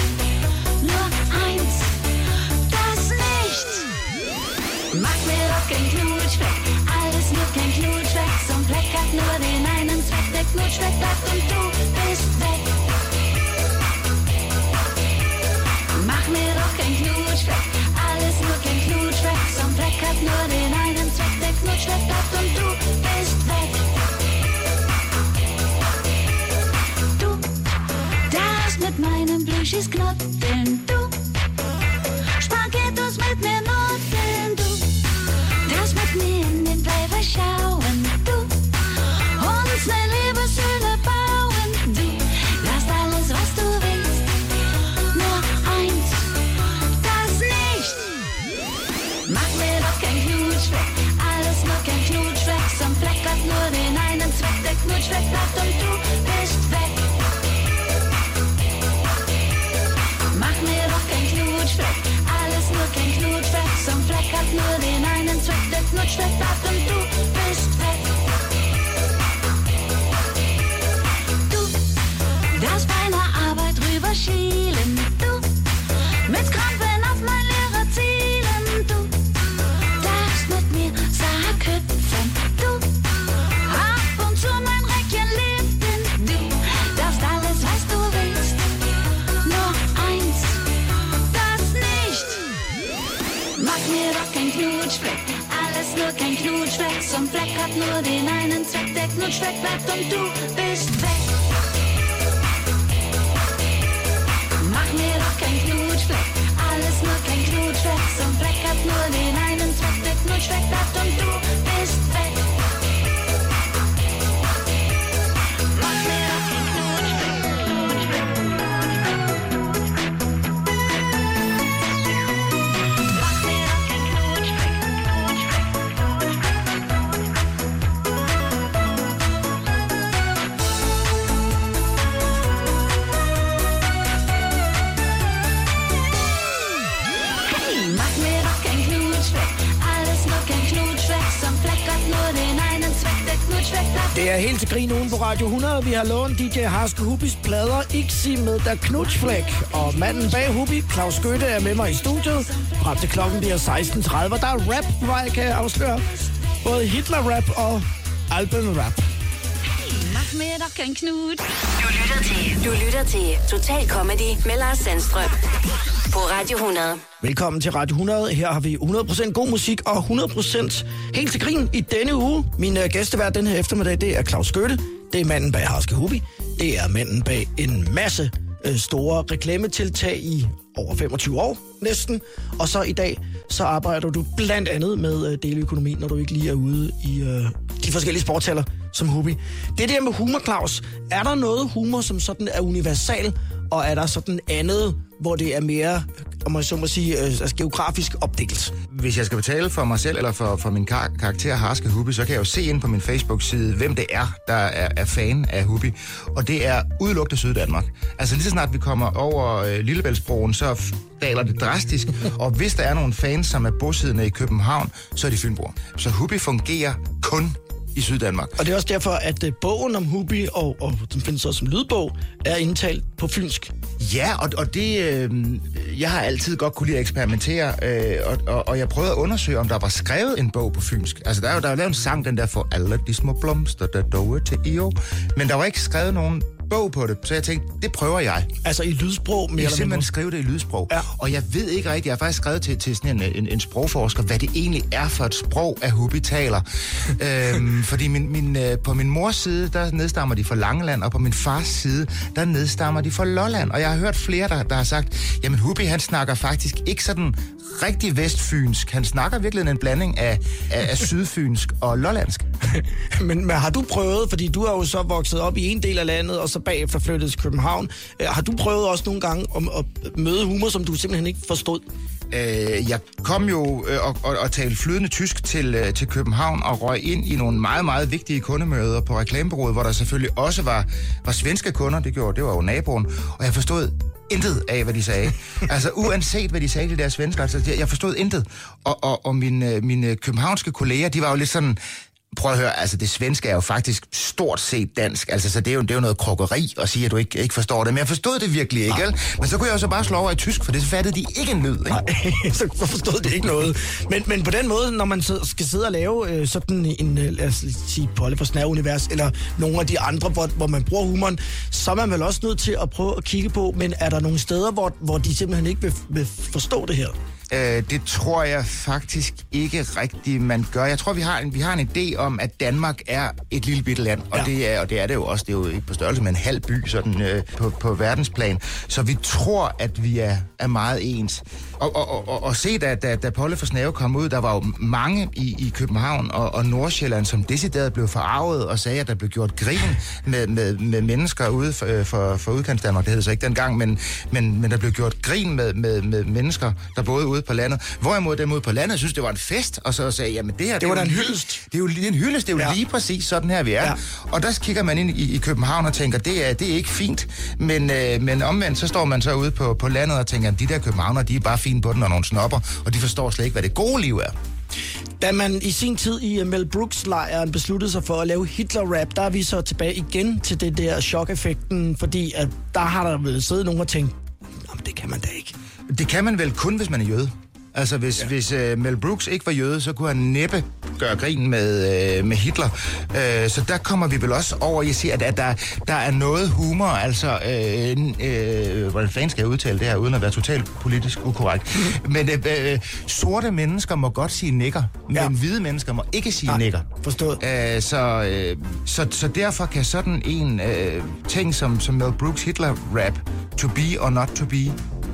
nur eins, das nicht. Mach mir doch kein Knutschfleck, alles nur kein Knutschfleck, so ein Fleck hat nur den einen Zweck, der Knutschfleck bleibt und du bist weg. Mach mir doch kein Knutschfleck, alles nur kein Knutschfleck, so ein Fleck hat nur den einen Zweck, der Knutschfleck bleibt und du bist weg. Du darfst mit meinen Blüschis knuddeln, du Spaghettos mit mir nudeln, du darfst mit mir in den Weiber schauen, du uns ne Liebeshöhle bauen, du darfst alles, was du willst, nur eins, das nicht. Mach mir doch kein Knutschfleck, alles nur kein Knutschfleck, so ein Fleck hat nur den einen Zweck, der Knutschfleck bleibt und du bist weg. Mach mir doch kein Knutschfleck, alles nur kein Knutschfleck, so ein Fleck hat nur den einen Zweck, der Knutschfleck bleibt und du bist weg. Du darfst bei einer Arbeit rüber schielen, du mit Krampen auf mein leere Zielen, du darfst mit mir Küpfen, du, ab und zu mein Reckchen liften, du, darfst alles, was du willst, nur eins, das nicht. Mach mir doch kein Knutschfleck, alles nur kein Knutschfleck, so ein Fleck hat nur den einen Zweck, der Knutschfleck bleibt und du bist weg. Mach mir doch kein Knutschfleck, alles nur kein Knutschfleck, so ein Fleck hat nur den einen Zweck, der Knutschfleck bleibt und du bist weg. Mach mir doch kein Knutschfleck, Knutschfleck, Knutschfleck, Knutschfleck, Det er helt til grin ugen på Radio hundrede. Vi har lånt D J Harske Hubbis plader Ixi med der Knutschfleck. Og manden bag Hubbi, Claus Gøtte, er med mig i studiet. Frem til klokken bliver seksten tredive. Der er rap på vej, kan jeg afsløre. Både Hitler-rap og Alpen-rap. Hey, mach mere, der kan Knut. Du lytter til, du lytter til Total Comedy med Lars Sandstrøm på Radio hundrede. Velkommen til Radio hundrede. Her har vi hundrede procent god musik og hundrede procent helt til grin i denne uge. Min gæstevært den her eftermiddag, det er Claus Gøtte. Det er manden bag Harske Hubbi. Det er manden bag en masse øh, store reklametiltag i over femogtyve år næsten. Og så i dag, så arbejder du blandt andet med øh, deleøkonomi, når du ikke lige er ude i øh, de forskellige sportshaller som Hubbi. Det der med humor, Claus. Er der noget humor, som sådan er universal, og er der sådan andet, hvor det er mere, om man så må sige, øh, altså geografisk opdelt? Hvis jeg skal betale for mig selv eller for, for min kar- karakter Harske Hubbi, så kan jeg jo se ind på min Facebook-side, hvem det er, der er, er fan af Hubbi. Og det er udelukkende Syddanmark. Altså lige så snart vi kommer over øh, Lillebæltsbroen, så f- daler det drastisk. Og hvis der er nogle fans, som er bosiddende i København, så er de Fynboer. Så Hubbi fungerer kun i Syddanmark. Og det er også derfor, at bogen om Hubbi, og, og den findes også som lydbog, er indtalt på fynsk. Ja, og, og det... Øh, jeg har altid godt kunne lide at eksperimentere, øh, og, og, og jeg prøvede at undersøge, om der var skrevet en bog på fynsk. Altså, der er jo der er lavet en sang, den der for alle de små blomster, der døde til E O. Men der var ikke skrevet nogen bog på det, så jeg tænkte, det prøver jeg. Altså i lydsprog? Jeg simpelthen mindre. Skrive det i lydsprog. Ja. Og jeg ved ikke rigtigt, jeg har faktisk skrevet til, til sådan en, en, en sprogforsker, hvad det egentlig er for et sprog, at Hubbi taler. øhm, fordi min, min, på min mors side, der nedstammer de fra Langeland, og på min fars side, der nedstammer de fra Lolland. Og jeg har hørt flere, der, der har sagt, jamen Hubbi, han snakker faktisk ikke sådan rigtig vestfynsk. Han snakker virkelig en blanding af, af, af sydfynsk og lollandsk. men, men har du prøvet, fordi du har jo så vokset op i en del af landet, og så bagefter flyttet til København. Har du prøvet også nogle gange at møde humor, som du simpelthen ikke forstod? Øh, jeg kom jo øh, og, og, og talte flydende tysk til, øh, til København og røg ind i nogle meget, meget vigtige kundemøder på reklamebureauet, hvor der selvfølgelig også var, var svenske kunder. Det gjorde, det var jo naboen. Og jeg forstod intet af, hvad de sagde. Altså uanset, hvad de sagde til de der svensker. Altså, jeg forstod intet. Og, og, og mine, mine københavnske kolleger, de var jo lidt sådan... Prøv at høre, altså det svenske er jo faktisk stort set dansk, altså så det er jo, det er jo noget krokkeri at sige, at du ikke, ikke forstår det, men jeg forstod det virkelig ikke, vel? Men så kunne jeg jo så bare slå over i tysk, for det fattede de ikke en lyd, ikke? Nej, så forstod de ikke noget. Men, men på den måde, når man skal sidde og lave øh, sådan en, øh, lad os sige, Polle fra Snave-univers, eller nogle af de andre, hvor, hvor man bruger humoren, så er man vel også nødt til at prøve at kigge på, men er der nogle steder, hvor, hvor de simpelthen ikke vil, vil forstå det her? Det tror jeg faktisk ikke rigtigt, man gør. Jeg tror, vi har en, vi har en idé om, at Danmark er et lille bitte land, og, ja. det er, og det er det jo også. Det er jo ikke på størrelse med en halv by sådan, øh, på, på verdensplan. Så vi tror, at vi er, er meget ens. Og, og, og, og se, da, da, da Polle fra Snave kom ud, der var jo mange i, i København og, og Nordsjælland, som decideret blev forarvet og sagde, at der blev gjort grin med, med, med mennesker ude for, for, for udkantsdanmark. Det hed så ikke dengang, men, men, men der blev gjort grin med, med, med mennesker, der både på landet. Hvorimod dem ude på landet synes, det var en fest, og så sagde, jamen det her... Det, det var da en hyldest. Det er jo en hyldest, det er jo ja. lige præcis sådan her, vi er. Ja. Og der kigger man ind i, i København og tænker, det er, det er ikke fint, men, øh, men omvendt, så står man så ude på, på landet og tænker, de der københavner, de er bare fine på den og nogle snopper, og de forstår slet ikke, hvad det gode liv er. Da man i sin tid i Mel Brooks-lejren besluttede sig for at lave Hitler-rap, der er vi så tilbage igen til det der chok-effekten, fordi at der har der vel siddet nogen og tænkt, jamen det kan man da ikke. Det kan man vel kun, hvis man er jøde. Altså, hvis, ja. hvis uh, Mel Brooks ikke var jøde, så kunne han næppe gøre grin med, uh, med Hitler. Uh, så der kommer vi vel også over, jeg siger, at, at der, der er noget humor, altså, uh, uh, hvordan fanden skal jeg udtale det her, uden at være totalt politisk ukorrekt. Men uh, uh, sorte mennesker må godt sige nikker, men ja. hvide mennesker må ikke sige ja. nikker. Forstået. Uh, så, uh, så, så derfor kan sådan en uh, ting som, som Mel Brooks Hitler-rap, to be or not to be,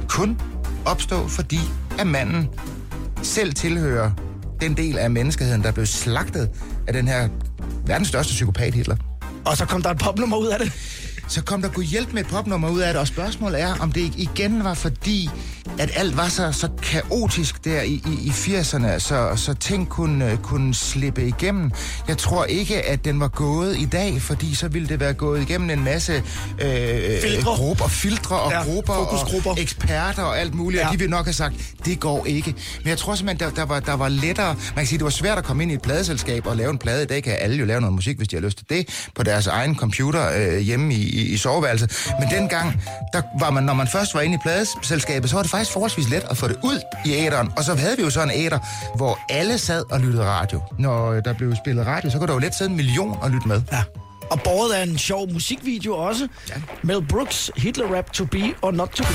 kun opstå, fordi at manden selv tilhører den del af menneskeheden, der blev slagtet af den her verdens største psykopat Hitler. Og så kom der et popnummer ud af det. Så kom der kunne hjælpe med et popnummer ud af det, og spørgsmålet er, om det ikke igen var fordi, at alt var så, så kaotisk der i, i, i firserne, så, så ting kunne, kunne slippe igennem. Jeg tror ikke, at den var gået i dag, fordi så ville det være gået igennem en masse øh, grupper, filtre og ja, grupper og eksperter og alt muligt, ja. Og de ville nok have sagt, det går ikke. Men jeg tror simpelthen, der, der, var, der var lettere, man kan sige, det var svært at komme ind i et pladeselskab og lave en plade. I dag kan alle jo lave noget musik, hvis de har lyst til det, på deres egen computer øh, hjemme i, i, i soveværelset. Men dengang, der var man, når man først var inde i pladeselskabet, så var det faktisk forholdsvis let at få det ud i æteren. Og så havde vi jo sådan en æter, hvor alle sad og lyttede radio. Når der blev spillet radio, så kunne der jo let sidde en million og lytte med. Ja. Og båret af en sjov musikvideo også. Ja. Mel Brooks, Hitler Rap, To Be or Not To Be.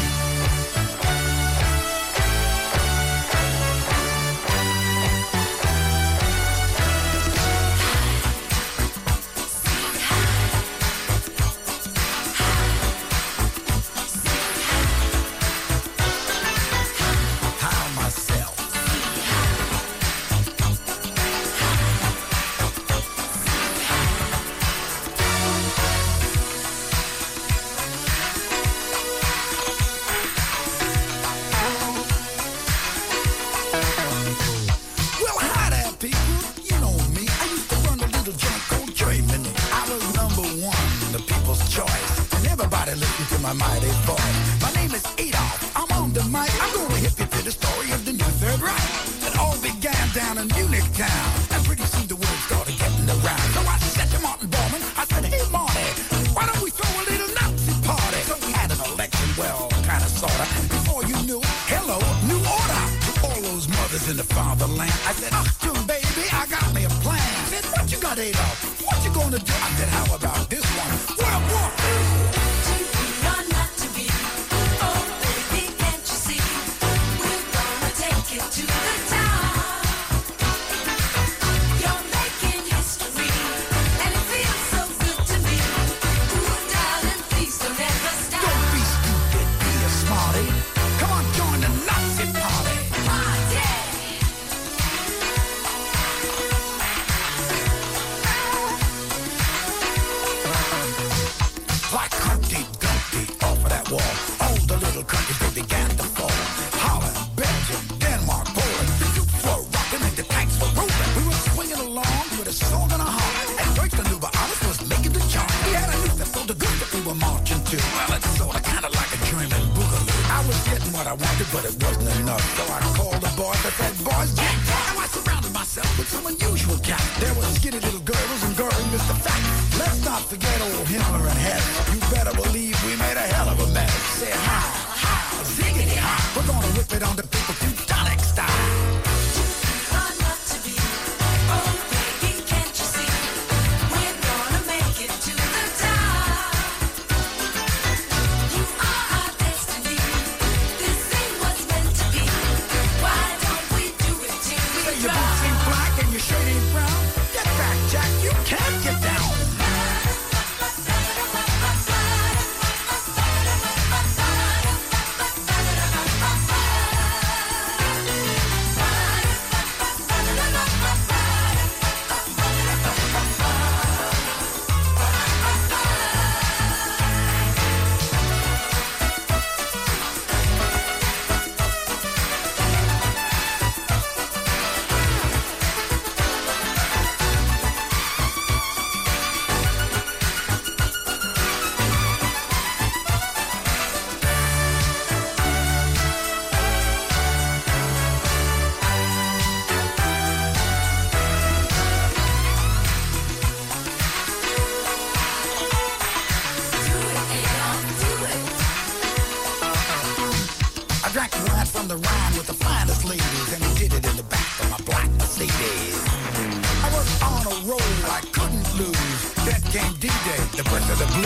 I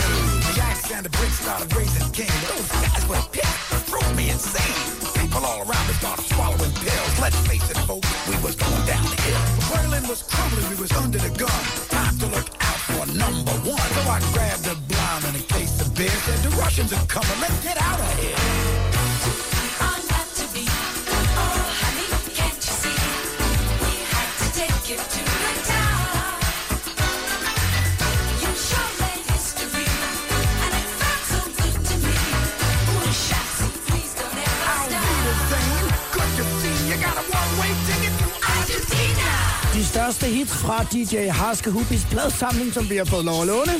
største hit fra D J Harske Hubbis pladsamling, som vi har fået lov at låne.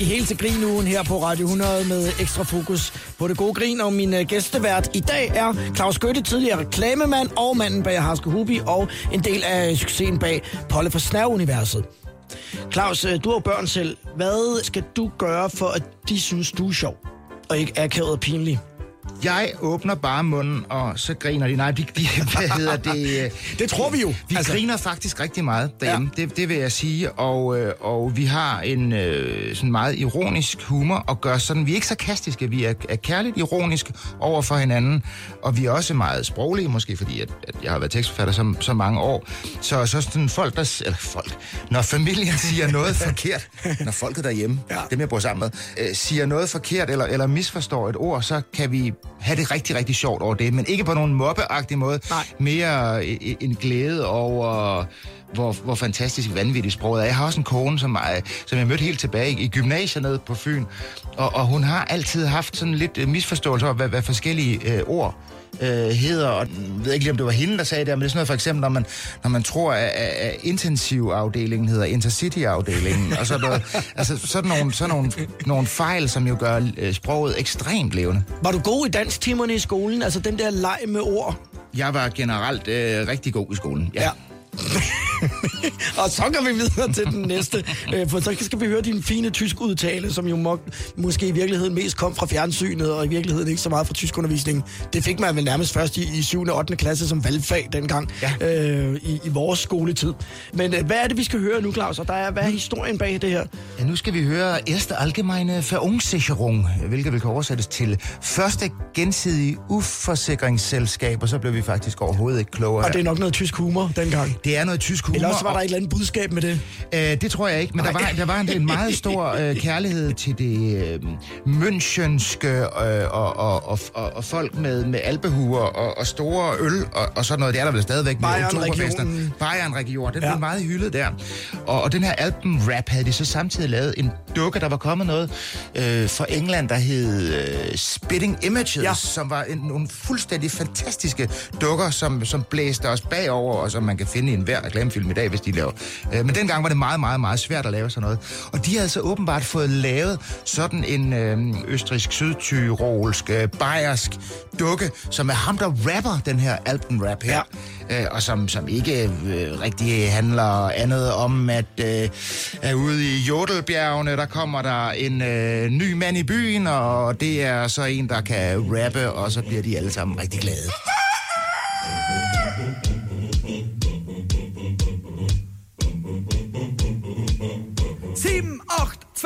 I hele til grinugen her på Radio hundrede med ekstra fokus på det gode grin. Og min gæstevært i dag er Claus Gøtte, tidligere reklamemand og manden bag Harske Hubbi og en del af succesen bag Polle fra Snave-universet. Claus, du har børn selv. Hvad skal du gøre for, at de synes, du er sjov og ikke akavet og pinlig? Jeg åbner bare munden, og så griner de. Nej, de, de, hvad hedder det? Det tror vi jo. Vi altså. griner faktisk rigtig meget derhjemme, ja. det, det vil jeg sige. Og, og vi har en sådan meget ironisk humor, og gør sådan, vi er ikke sarkastiske, vi er, er kærligt ironiske over for hinanden. Og vi er også meget sproglige, måske fordi at, at jeg har været tekstforfatter så, så mange år. Så, så sådan folk, der... Eller folk. Når familien siger noget forkert, når folket derhjemme, ja. dem jeg bor sammen med, øh, siger noget forkert eller, eller misforstår et ord, så kan vi have det rigtig, rigtig sjovt over det, men ikke på nogen mobbeagtig måde. Nej. Mere en glæde over, hvor, hvor fantastisk vanvittigt sproget er. Jeg har også en kone, som, er, som jeg mødte helt tilbage i gymnasiet nede på Fyn, og, og hun har altid haft sådan lidt misforståelse over, hvad, hvad forskellige øh, ord øh, hedder, og jeg ved ikke lige, om det var hende, der sagde det, men det er sådan noget, for eksempel, når man, når man tror, at, at intensivafdelingen hedder intercityafdelingen, og så noget, altså sådan nogle, sådan nogle, nogle fejl, som jo gør øh, sproget ekstremt levende. Var du god i dansktimerne i skolen, altså den der leg med ord? Jeg var generelt øh, rigtig god i skolen, ja. ja. Og så går vi videre til den næste, for så skal vi høre din fine tysk udtale, som jo må, måske i virkeligheden mest kom fra fjernsynet, og i virkeligheden ikke så meget fra tyskundervisningen. Det fik man vel nærmest først i, i syvende og ottende klasse som valgfag dengang, ja. øh, i, i vores skoletid. Men hvad er det, vi skal høre nu, Claus? Og der er, hvad er historien bag det her? Ja, nu skal vi høre Erste Allgemeine Verunsicherung, hvilket vil kunne oversættes til første gensidige uforsikringsselskab, og så blev vi faktisk overhovedet ikke klogere. Og det er nok noget tysk humor dengang. Det er noget tysk humor. Eller også var der et eller andet budskab med det? Øh, det tror jeg ikke, men der var, der var en, en meget stor øh, kærlighed til det øh, münchenske øh, og, og, og, og folk med, med alpehuer og, og store øl og, og sådan noget. Det er der vel stadigvæk med oktoberfesten. Bayern-regionen. Den ja. blev meget hyldet der. Og, og den her Alpen-rap havde de så samtidig lavet en dukke, der var kommet noget øh, fra England, der hed øh, Spitting Images, ja. som var en, nogle fuldstændig fantastiske dukker, som, som blæste os bagover, og som man kan finde i enhver reklamefilm i dag, hvis de laver. Men dengang var det meget, meget, meget svært at lave sådan noget. Og de havde så åbenbart fået lavet sådan en østrisk, sydtyrolsk, bayersk dukke, som er ham, der rapper den her Alpen-rap her. Ja. Og som, som ikke rigtig handler andet om, at øh, ude i Jodelbjergene, der kommer der en øh, ny mand i byen, og det er så en, der kan rappe, og så bliver de alle sammen rigtig glade.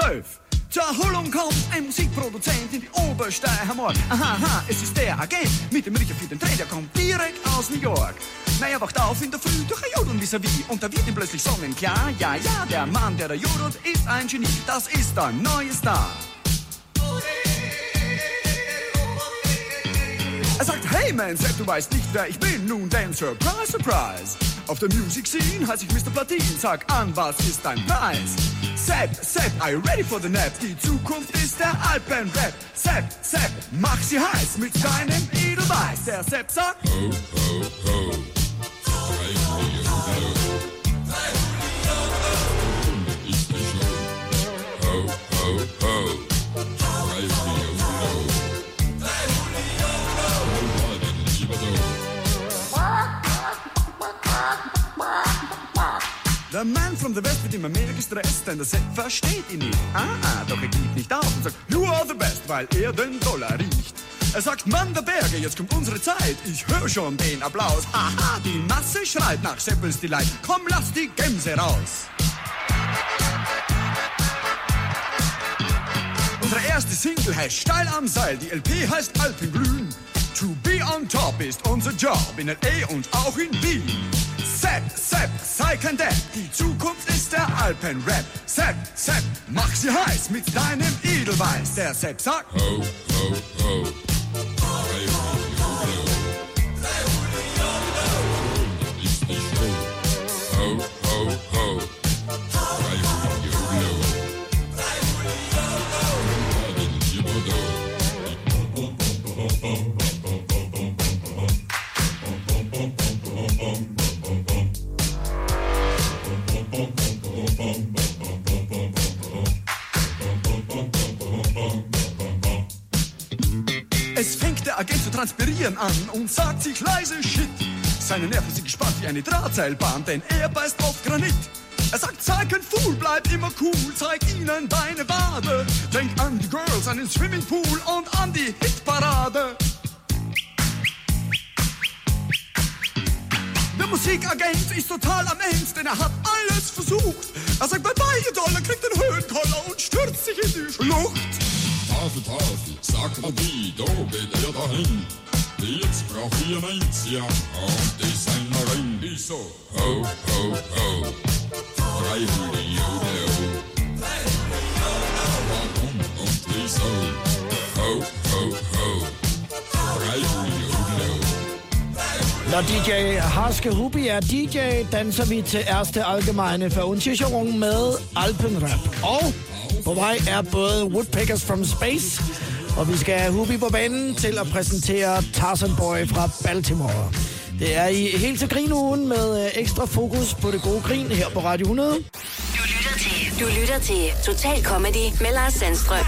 zwölf Zur Erholung kommt ein Musikproduzent in die oberste Hamburg. Aha, aha, es ist der Agent mit dem Riecher für den Trainer, kommt direkt aus New York. Naja, wacht auf in der Früh durch ein Jodeln vis-à-vis und da wird ihm plötzlich sonnen klar. Ja, ja, der Mann, der da jodelt, ist ein Genie, das ist der neue Star. Er sagt, hey man, Sepp, du weißt nicht, wer ich bin, nun denn Surprise, Surprise. Auf der Music Scene heiß ich Mister Platin, sag an, was ist dein Preis? Sepp, Sepp, are you ready for the nap? Die Zukunft ist der Alpenrap. Sepp, Sepp, mach sie heiß mit deinem Edelweiß. Der Sepp sagt... Ho, ho, ho. Drei, vier, ho. Dumm ist die Show. Ho, ho, ho. Drei, vier, ho. Der Mann from the West wird immer mehr gestresst, denn der Sepp versteht ihn nicht. Ah, ah, doch er gibt nicht auf und sagt, you are the best, weil er den Dollar riecht. Er sagt, Mann der Berge, jetzt kommt unsere Zeit, ich höre schon den Applaus. Haha, die Masse schreit nach Seppels Delight, komm, lass die Gemse raus. Unsere erste Single heißt Steil am Seil, die L P heißt Alpenglühen. To be on top ist unser Job in L A und auch in Wien. Sepp, Sepp, sei kein Depp, die Zukunft ist der Alpenrap. Sepp, Sepp, mach sie heiß mit deinem Edelweiß. Der Sepp sagt... Ho, ho, ho. Drei, vier, ho. Ho, ho, ho. Es fängt der Agent zu transpirieren an und sagt sich leise Shit. Seine Nerven sind gespannt wie eine Drahtseilbahn, denn er beißt auf Granit. Er sagt, sei kein Fool, bleib immer cool, zeig ihnen deine Wade. Denk an die Girls, an den Swimmingpool und an die Hitparade. Der Musikagent ist total am Ende, denn er hat alles versucht. Er sagt bye-bye, ihr Dollar, kriegt den Höhenkoller und stürzt sich in die Schlucht. Tafel, Tafel, sag mal wie, da geht ihr dahin. Jetzt braucht ihr nichts, ja, auf Designerin. Ich so, ho, ho, ho, Freihülle, Jubel, warum und wieso? Ho, ho, ho, Freihülle, Jubel. Når D J Harske Hubbi er D J, danser vi til Erste Allgemeine Verunsicherung med Alpenrap. Og på vej er både Woodpeckers from Space, og vi skal have Hubbi på banen til at præsentere Tarzan Boy fra Baltimore. Det er i helt til grinugen med ekstra fokus på det gode grin her på Radio hundrede. Du lytter til, du lytter til Total Comedy med Lars Sandstrøm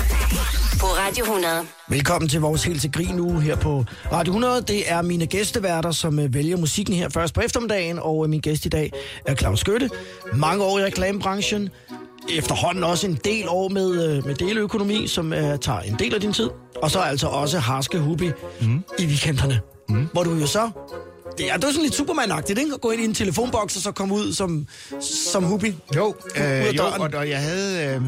på Radio hundrede. Velkommen til vores helt til grin uge her på Radio hundrede. Det er mine gæsteværter, som vælger musikken her først på eftermiddagen, og min gæst i dag er Claus Gøtte. Mange år i reklamebranchen, efterhånden også en del år med, med deleøkonomi, som uh, tager en del af din tid. Og så altså også Harske Hubbi mm. i weekenderne, mm. hvor du jo så... Det er jo sådan lidt Superman-agtigt, ikke? At gå ind i en telefonboks og så komme ud som, som Hubbi. Jo, øh, jo og, og jeg havde... Øh,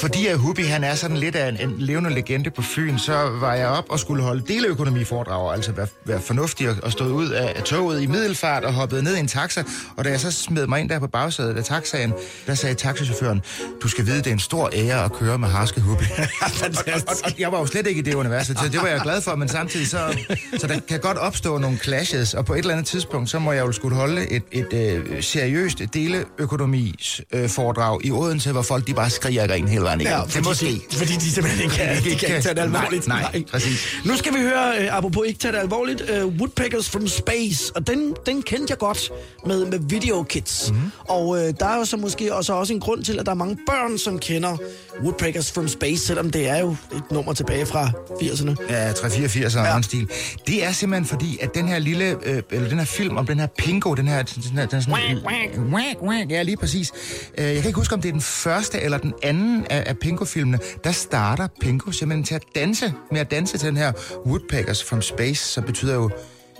fordi at Hubbi, han er sådan lidt af en, en levende legende på Fyn, så var jeg op og skulle holde deleøkonomiforedrag, altså være, være fornuftig og, og stå ud af toget i middelfart og hoppede ned i en taxa. Og da jeg så smed mig ind der på bagsædet af taxaen, der sagde taxachaufføren, du skal vide, det er en stor ære at køre med Harske Hubbi. og, og, og, og jeg var jo slet ikke i det univers, så det var jeg glad for, men samtidig så, så der kan godt opstå nogle clashes, og på et eller andet tidspunkt, så må jeg jo skulle holde et, et, et seriøst deleøkonomis øh, foredrag i Odense, hvor folk de bare skriger og en hele vejen igennem. Ja, fordi, det måske. De, fordi de simpelthen ikke kan, de kan, kan tage det alvorligt. Nej, nej, nej, præcis. Nu skal vi høre, øh, apropos ikke tage det alvorligt, øh, Woodpeckers from Space, og den, den kendte jeg godt med, med Video Kids. Mm-hmm. Og øh, der er jo så måske også, også en grund til, at der er mange børn, som kender Woodpeckers from Space, selvom det er jo et nummer tilbage fra firserne. Ja, tre fireogfirs og ja. En stil. Det er simpelthen fordi, at den her lille, øh, eller den her film om den her Pingo, den her, den her, den her sådan, ja, lige præcis. Jeg kan ikke huske, om det er den første eller den anden af, af Pingo-filmene, der starter Pingo simpelthen til at danse, med at danse til den her Woodpeckers from Space, som betyder jo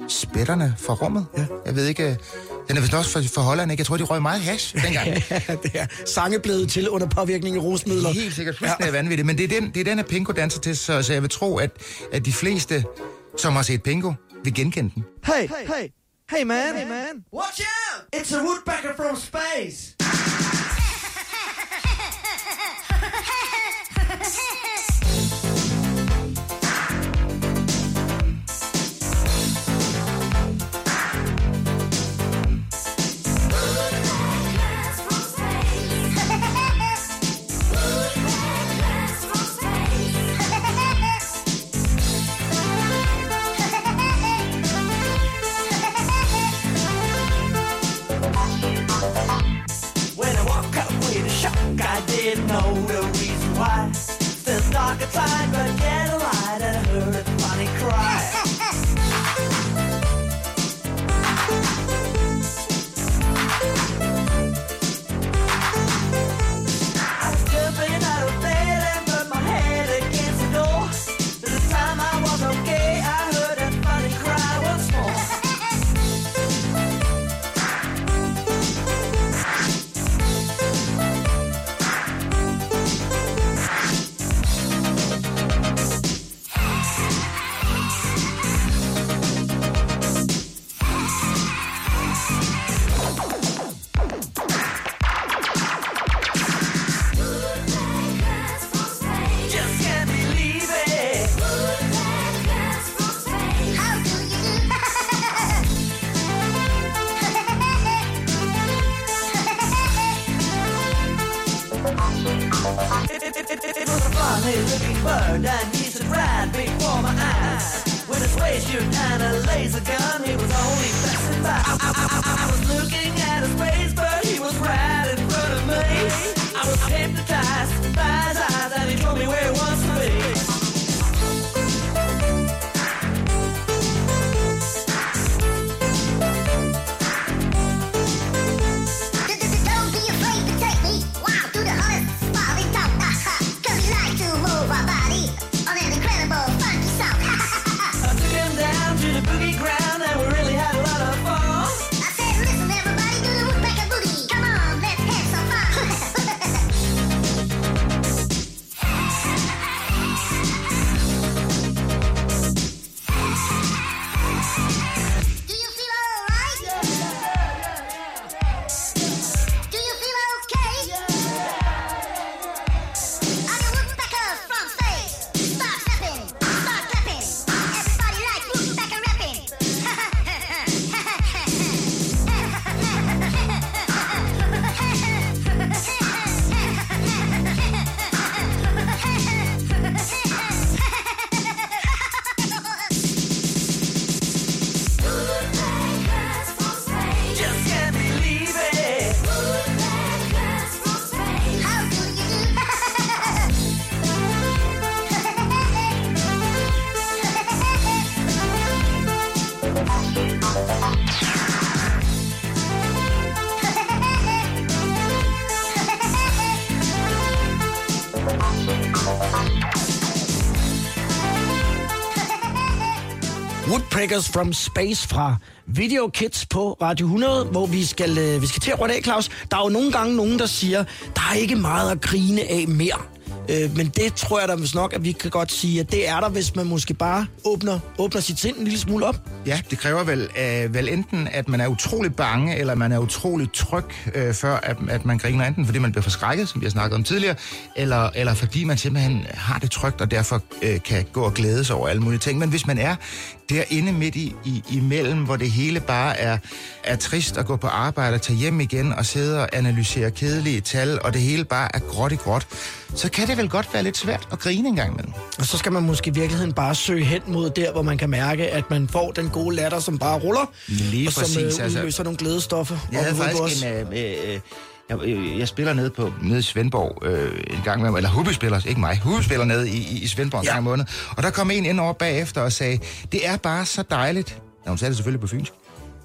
spætterne fra rummet. Ja. Jeg ved ikke... Den er vist også for, for Holland, ikke? Jeg tror, de røg meget hash dengang. Ja, det er sangeblevet til under påvirkning af rosmidler. Helt sikkert, fuldstændig ja. Vanvittigt. Men det er den, det er den her Pingo danser til, så, så jeg vil tro, at, at de fleste, som har set Pingo, vil genkende den. Hey, hey, hey, hey man, hey man, watch out! It's a woodpecker from space! Hypnotized by his eyes and he told me where he wants to be. Woodpeckers from Space fra Video Kids på Radio hundrede, hvor vi skal, øh, vi skal til at runde af, Claus. Der er jo nogle gange nogen, der siger, der er ikke meget at grine af mere. Øh, men det tror jeg da vist nok, at vi kan godt sige, at det er der, hvis man måske bare åbner, åbner sit sind en lille smule op. Ja, det kræver vel, øh, vel enten, at man er utrolig bange, eller man er utrolig tryg, øh, før at, at man griner, enten fordi man bliver forskrækket, som vi har snakket om tidligere, eller, eller fordi man simpelthen har det trygt, og derfor øh, kan gå og glædes over alle mulige ting. Men hvis man er derinde midt i, i, imellem, hvor det hele bare er, er trist at gå på arbejde og tage hjem igen og sidde og analysere kedelige tal, og det hele bare er gråt i gråt, så kan det vel godt være lidt svært at grine en gang imellem. Og så skal man måske i virkeligheden bare søge hen mod der, hvor man kan mærke, at man får den gode latter, som bare ruller, lige og som præcis, øh, udløser altså nogle glædestoffer. Jeg havde faktisk en... Øh, øh, Jeg, jeg, jeg spiller nede, på, nede i Svendborg øh, en gang med mig, eller Hubbi spiller, ikke mig, Hubbi spiller nede i, i Svendborg en ja. gang om måneden, og der kom en ind over bagefter og sagde, det er bare så dejligt, ja, hun sagde det selvfølgelig på fynsk,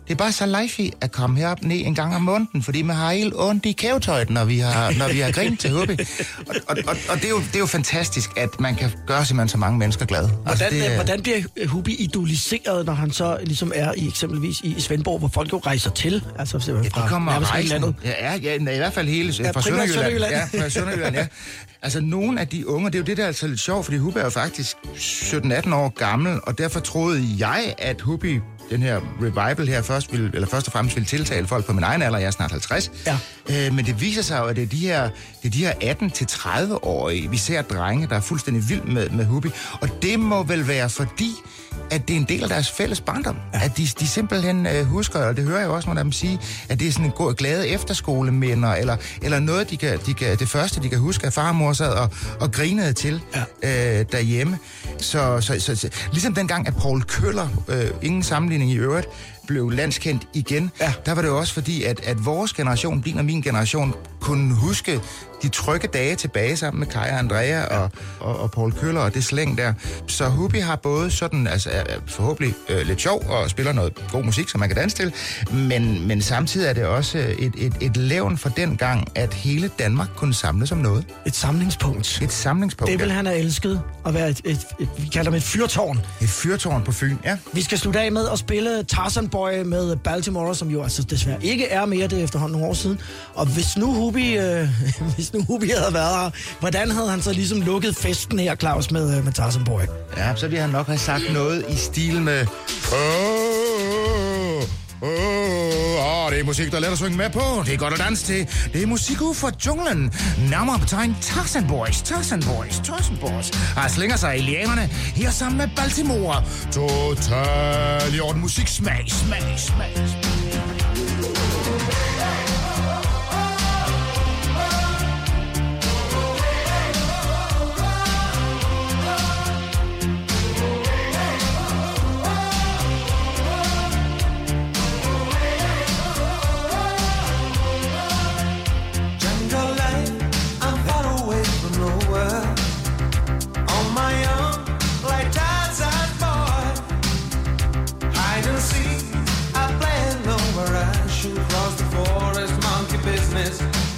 det er bare så lejfigt at komme herop ned en gang om måneden, fordi man har helt ondt i kævetøjten, når vi har, når vi har grint til Hubbi. Og, og, og, og det, er jo, det er jo fantastisk, at man kan gøre simpelthen så mange mennesker glade. Altså, hvordan, det, hvordan bliver Hubbi idoliseret, når han så ligesom er i eksempelvis i Svendborg, hvor folk jo rejser til? Altså simpelthen fra, ja, de kommer rejsen. Ja, ja, i hvert fald hele ja, fra Sønderjylland. Sønderjylland. Ja, fra Sønderjylland, ja. Altså, nogle af de unge, det er jo det, der er altså lidt sjovt, fordi Hubbi er jo faktisk sytten atten år gammel, og derfor troede jeg, at Hubbi, den her revival her, først, vil, eller først og fremmest vil tiltale folk på min egen alder, jeg er snart halvtreds. Ja. Øh, men det viser sig jo, at det er de her, det er de her atten til tredive-årige, vi ser drenge, der er fuldstændig vild med, med Hubbi. Og det må vel være fordi, at det er en del af deres fælles barndom. Ja. At de, de simpelthen øh, husker, og det hører jeg jo også nogle af dem sige, at det er sådan en god, glade efterskoleminder, eller, eller noget, de kan, de kan, det første, de kan huske, at far og mor sad og, og grinede til ja. øh, derhjemme. Så, så, så, så ligesom dengang, at Paul Køller, øh, ingen sammenligning i øvrigt, blev landskendt igen, ja. der var det også fordi, at, at vores generation, din og min generation, kunne huske de trygge dage tilbage sammen med Kaja og Andrea ja. og, og, og Paul Køller og det slæng der. Så Hubbi har både sådan, altså forhåbentlig øh, lidt sjov og spiller noget god musik, som man kan danse til, men, men samtidig er det også et, et, et levn for den gang, at hele Danmark kunne samles om noget. Et samlingspunkt. Et samlingspunkt, det vil ja. han have elsket at være et, et, et vi kalder det et fyrtårn. Et fyrtårn på Fyn, ja. Vi skal slutte af med at spille Tarzan Boy med Baltimore, som jo altså desværre ikke er mere, det efterhånden nogle år siden. Og hvis nu Hubbi, øh, hvis nu Hubbi havde været her, hvordan havde han så ligesom lukket festen her, Claus, med, øh, med Tarzan Boy? Ja, så ville han nok have sagt noget i stil med Åh, oh, oh, oh, det er musik, der er let at synge med på. Det er godt at danse til. Det er musik ud fra junglen. Nærmere betegnet Tarzan Boys, Tarzan Boys, Tarzan Boys. Han slinger sig i lianerne her sammen med Baltimore. Total i orden musik. Smag, smag, smag.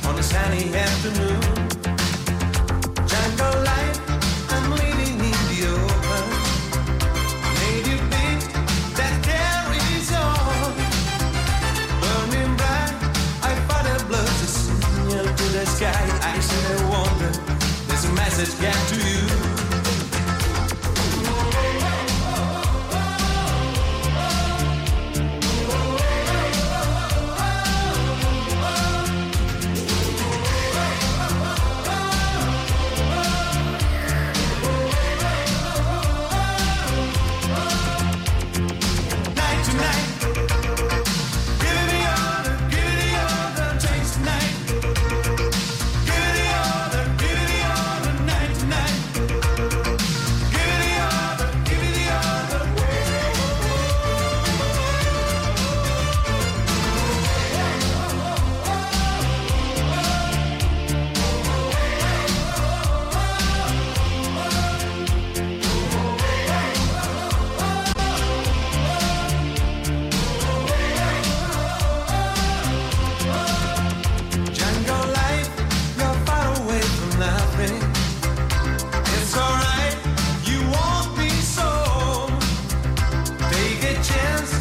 On a sunny afternoon, jungle life, I'm living in the open. Native beat that carries on, burning bright. I find a blood to signal to the sky. I still wonder, there's a message got to you. chance.